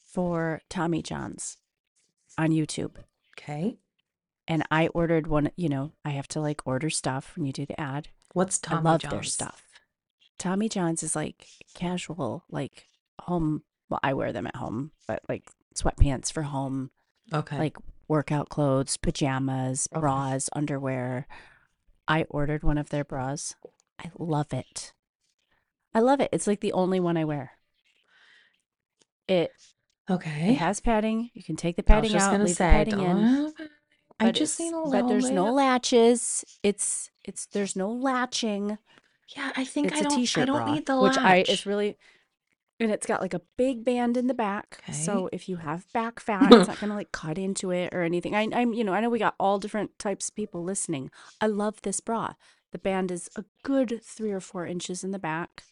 for Tommy John's on YouTube. Okay. And I ordered one, you know, I have to like order stuff when you do the ad. What's Tommy John's? I love John's. their stuff. Tommy John's is like casual, like home. Well, I wear them at home, but like sweatpants for home. Okay. Like workout clothes, pajamas, okay. bras, underwear. I ordered one of their bras. I love it. I love it. It's like the only one I wear. It okay. It has padding. You can take the padding out, leave the padding in. I just seen a little. But there's no latches. It's it's there's no latching. Yeah, I think I don't. I don't need the latch. Which I it's really. And it's got like a big band in the back. Okay. So if you have back fat, it's not going to like cut into it or anything. I, I'm, you know, I know we got all different types of people listening. I love this bra. The band is a good three or four inches in the back.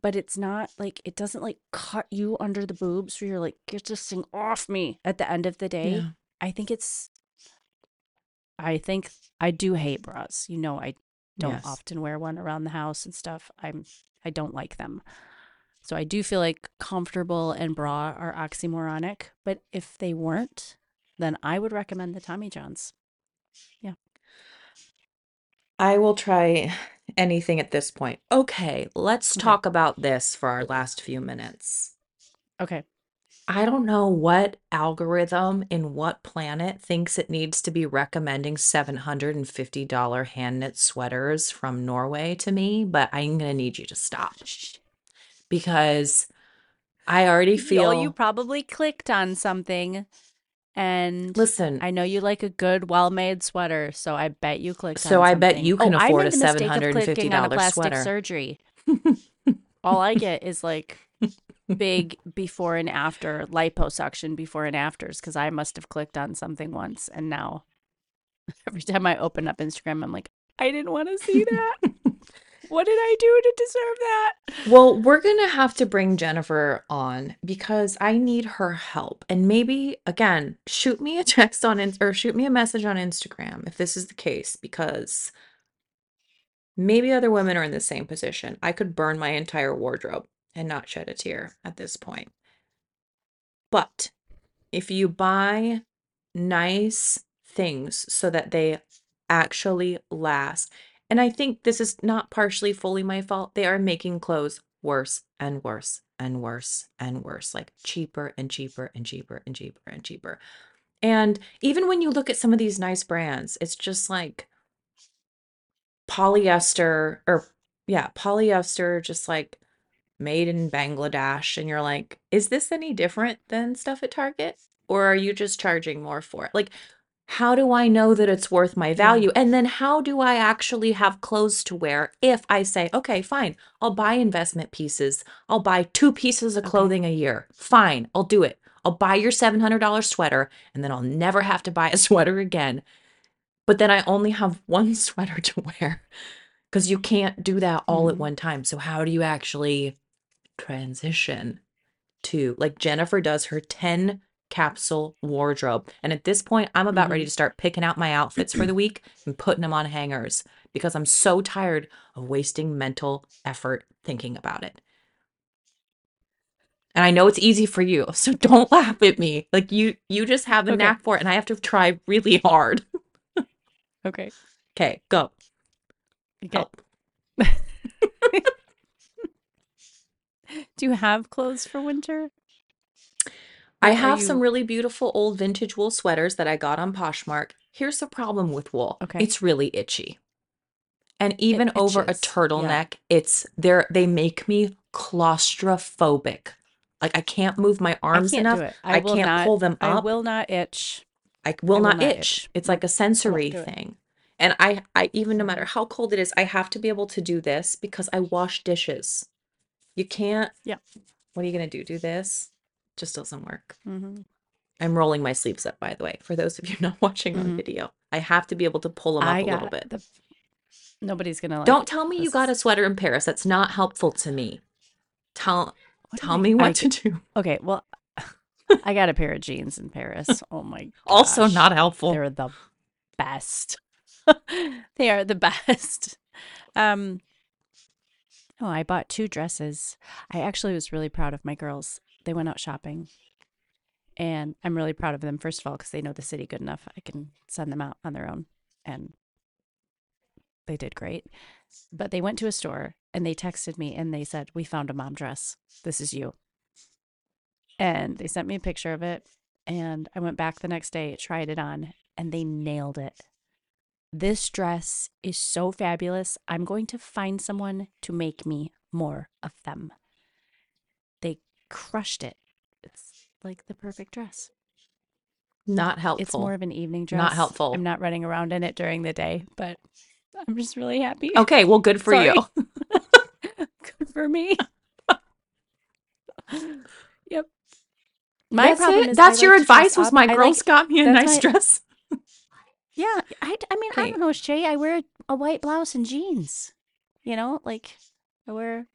But it's not like, it doesn't like cut you under the boobs where you're like, get this thing off me at the end of the day. Yeah. I think it's, I think I do hate bras. You know, I don't yes. often wear one around the house and stuff. I'm, I don't like them. So I do feel like comfortable and bra are oxymoronic, but if they weren't, then I would recommend the Tommy John's. Yeah. I will try anything at this point. Okay, let's okay. talk about this for our last few minutes. Okay. I don't know what algorithm in what planet thinks it needs to be recommending seven hundred fifty dollars hand-knit sweaters from Norway to me, but I'm going to need you to stop because I already feel... Yo, you probably clicked on something. And listen, I know you like a good, well-made sweater, so I bet you clicked so on So I something. Bet you can oh, afford a seven hundred fifty dollars sweater. I made the mistake of clicking on a plastic surgery. All I get is like... big before and after liposuction before and afters because I must have clicked on something once and now every time I open up Instagram I'm like I didn't want to see that. What did I do to deserve that? Well, we're gonna have to bring Jennifer on because I need her help and maybe again shoot me a text on in- or shoot me a message on Instagram if this is the case because maybe other women are in the same position. I could burn my entire wardrobe and not shed a tear at this point. But if you buy nice things so that they actually last, and I think this is not partially fully my fault, they are making clothes worse and worse and worse and worse, like cheaper and cheaper and cheaper and cheaper and cheaper. And even when you look at some of these nice brands, it's just like polyester or yeah, polyester, just like made in Bangladesh, and you're like, is this any different than stuff at Target? Or are you just charging more for it? Like, how do I know that it's worth my value? And then how do I actually have clothes to wear if I say, okay, fine, I'll buy investment pieces. I'll buy two pieces of clothing okay. a year. Fine, I'll do it. I'll buy your seven hundred dollars sweater, and then I'll never have to buy a sweater again. But then I only have one sweater to wear because you can't do that all mm-hmm. at one time. So how do you actually... transition to like Jennifer does her ten capsule wardrobe, and at this point I'm about mm-hmm. ready to start picking out my outfits for the week and putting them on hangers because I'm so tired of wasting mental effort thinking about it. And I know it's easy for you, so don't laugh at me. Like you you just have a okay. knack for it, and I have to try really hard. okay okay go okay. Help. Do you have clothes for winter? I have you... some really beautiful old vintage wool sweaters that I got on Poshmark. Here's the problem with wool. Okay. It's really itchy. And even it over a turtleneck, yeah. it's there. They make me claustrophobic. Like I can't move my arms I enough. I, I can't not, pull them up. I will not itch. I will, I will not, not itch. itch. It's like a sensory thing. And I, I even no matter how cold it is, I have to be able to do this because I wash dishes. You can't. Yeah. What are you going to do? Do this? Just doesn't work. Mm-hmm. I'm rolling my sleeves up, by the way, for those of you not watching mm-hmm. on video. I have to be able to pull them up I a little bit. The... Nobody's going to like Don't tell me this. You got a sweater in Paris. That's not helpful to me. Tell what tell me what I... to do. Okay. Well, I got a pair of jeans in Paris. Oh, my gosh. Also not helpful. They're the best. They are the best. Um. Oh, I bought two dresses. I actually was really proud of my girls. They went out shopping. And I'm really proud of them, first of all, because they know the city good enough. I can send them out on their own. And they did great. But they went to a store, and they texted me, and they said, we found a mom dress. This is you. And they sent me a picture of it. And I went back the next day, tried it on, and they nailed it. This dress is so fabulous. I'm going to find someone to make me more of them. They crushed it. It's like the perfect dress. Not helpful. It's more of an evening dress. Not helpful. I'm not running around in it during the day, but I'm just really happy. Okay, well, good for Sorry. you. Good for me. Yep. My that's problem it. Is that's I your like advice was up. My girls like, got me a nice my... dress. Yeah. I, I mean, Great. I don't know, Shay. I wear a white blouse and jeans, you know, like I wear,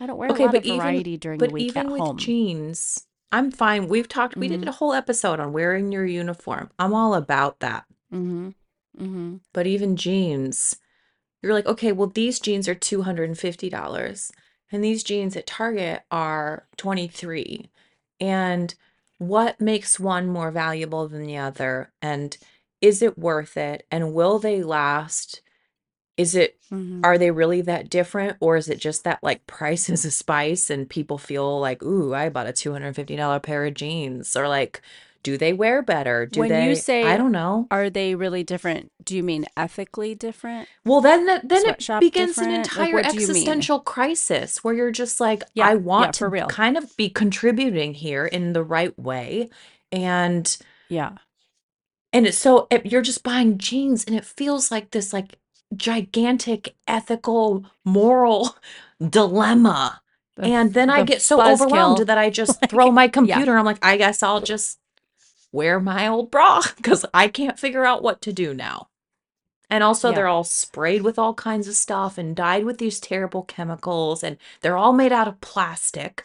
I don't wear okay, a lot but of variety even, during but the week even at with home. Jeans, I'm fine. We've talked, mm-hmm. we did a whole episode on wearing your uniform. I'm all about that. Mm-hmm. Mm-hmm. But even jeans, you're like, okay, well, these jeans are two hundred fifty dollars and these jeans at Target are twenty-three dollars. And what makes one more valuable than the other? And is it worth it? And will they last? Is it, mm-hmm. are they really that different? Or is it just that like price is a spice and people feel like, ooh, I bought a two hundred fifty dollars pair of jeans, or like, do they wear better? Do when they, you say, I don't know. Are they really different? Do you mean ethically different? Well, then that, then it begins different? An entire like, existential crisis where you're just like, yeah, I want yeah, to for real. Kind of be contributing here in the right way. And yeah. And it's so it, you're just buying jeans and it feels like this like gigantic ethical, moral dilemma. The, and then the I get so overwhelmed kill. That I just like, throw my computer. Yeah. I'm like, I guess I'll just wear my old bra because I can't figure out what to do now. And also yeah. they're all sprayed with all kinds of stuff and dyed with these terrible chemicals and they're all made out of plastic.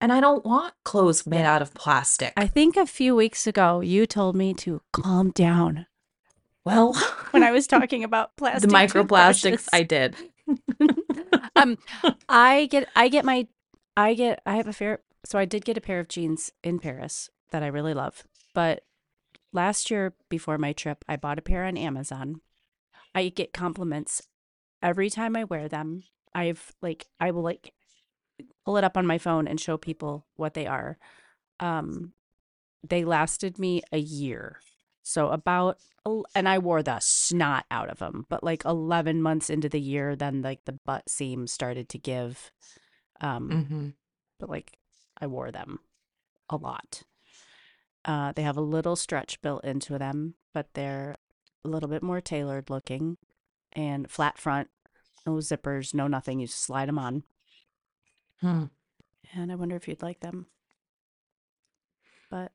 And I don't want clothes made out of plastic. I think a few weeks ago, you told me to calm down. Well, when I was talking about plastic, the microplastics, I did. um, I get, I get my, I get, I have a fair. So I did get a pair of jeans in Paris that I really love. But last year, before my trip, I bought a pair on Amazon. I get compliments every time I wear them. I've like, I will like. pull it up on my phone and show people what they are. Um, they lasted me a year. So about, and I wore the snot out of them, but like eleven months into the year, then like the butt seam started to give. Um, mm-hmm. But like I wore them a lot. Uh, they have a little stretch built into them, but they're a little bit more tailored looking and flat front, no zippers, no nothing. You just slide them on. Hmm. And I wonder if you'd like them. But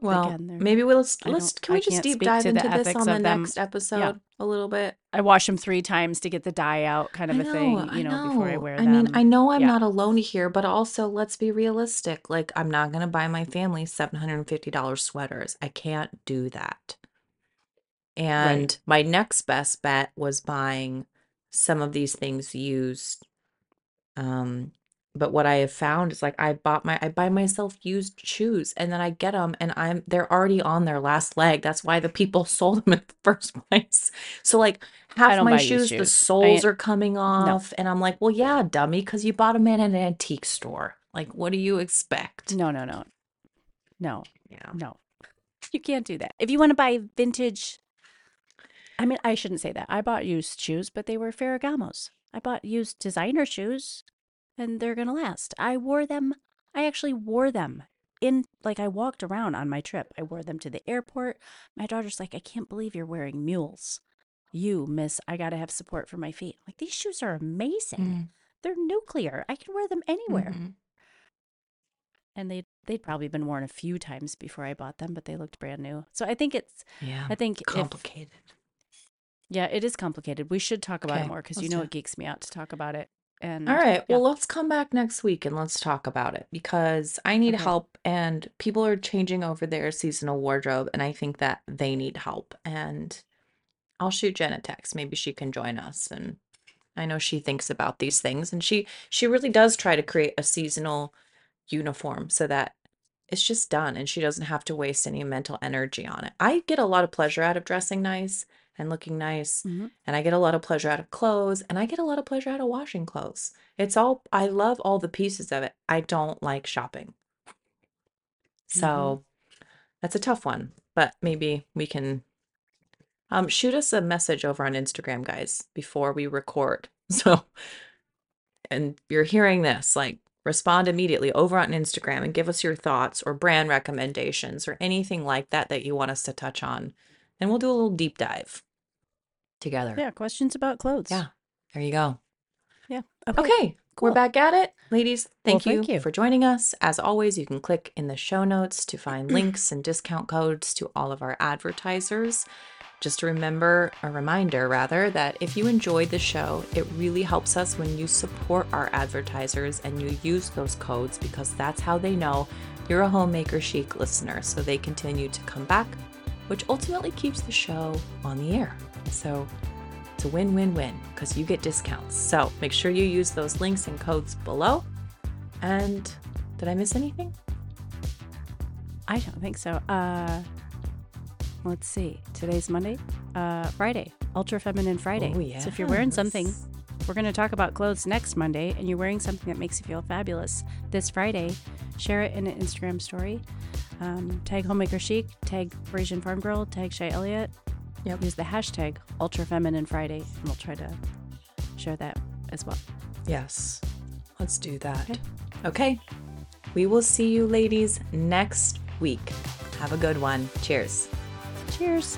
well, again, maybe we'll let's, let's can we just deep dive into this on the next episode yeah. a little bit? I wash them three times to get the dye out, kind of know, a thing, you know, know, before I wear them. I mean, I know I'm yeah. not alone here, but also let's be realistic. Like, I'm not going to buy my family seven hundred fifty dollars sweaters. I can't do that. And right. my next best bet was buying some of these things used. Um, but what I have found is like, I bought my, I buy myself used shoes and then I get them and I'm, they're already on their last leg. That's why the people sold them in the first place. So like half my shoes, shoes, the soles are coming off no. and I'm like, well, yeah, dummy. Cause you bought them in an antique store. Like, what do you expect? No, no, no, no, yeah. no, you can't do that. If you want to buy vintage, I mean, I shouldn't say that. I bought used shoes, but they were Ferragamos. I bought used designer shoes and they're going to last. I wore them. I actually wore them in, like I walked around on my trip. I wore them to the airport. My daughter's like, I can't believe you're wearing mules. You, miss, I got to have support for my feet. I'm like, these shoes are amazing. Mm. They're nuclear. I can wear them anywhere. Mm-hmm. And they'd, they'd probably been worn a few times before I bought them, but they looked brand new. So I think it's, yeah, I think complicated. If, Yeah, it is complicated. We should talk about okay, it more because you know it geeks me out to talk about it. And all right, yeah. well, let's come back next week and let's talk about it because I need okay. help and people are changing over their seasonal wardrobe and I think that they need help. And I'll shoot Jen a text. Maybe she can join us. And I know she thinks about these things and she she really does try to create a seasonal uniform so that it's just done and she doesn't have to waste any mental energy on it. I get a lot of pleasure out of dressing nice and looking nice. Mm-hmm. And I get a lot of pleasure out of clothes. And I get a lot of pleasure out of washing clothes. It's all, I love all the pieces of it. I don't like shopping. So mm-hmm. that's a tough one. But maybe we can um, shoot us a message over on Instagram, guys, before we record. So, and you're hearing this, like respond immediately over on Instagram and give us your thoughts or brand recommendations or anything like that that you want us to touch on. And we'll do a little deep dive together. Yeah, questions about clothes. Yeah, there you go. Yeah. Okay. okay. Cool. We're back at it. Ladies, thank, well, you thank you for joining us. As always, you can click in the show notes to find links and discount codes to all of our advertisers. Just to remember, a reminder rather, that if you enjoyed the show, it really helps us when you support our advertisers and you use those codes, because that's how they know you're a Homemaker Chic listener, so they continue to come back, which ultimately keeps the show on the air. So it's a win-win-win because you get discounts. So make sure you use those links and codes below. And did I miss anything? I don't think so. Uh... Let's see. Today's Monday, uh, Friday, Ultra Feminine Friday. Oh, yes. So if you're wearing something, we're going to talk about clothes next Monday, and you're wearing something that makes you feel fabulous this Friday, share it in an Instagram story. Um, tag Homemaker Chic, tag Parisienne Farmgirl, tag Shea Elliott. Yep. Use the hashtag Ultra Feminine Friday, and we'll try to share that as well. Yes. Let's do that. Okay. Okay. We will see you ladies next week. Have a good one. Cheers. Cheers.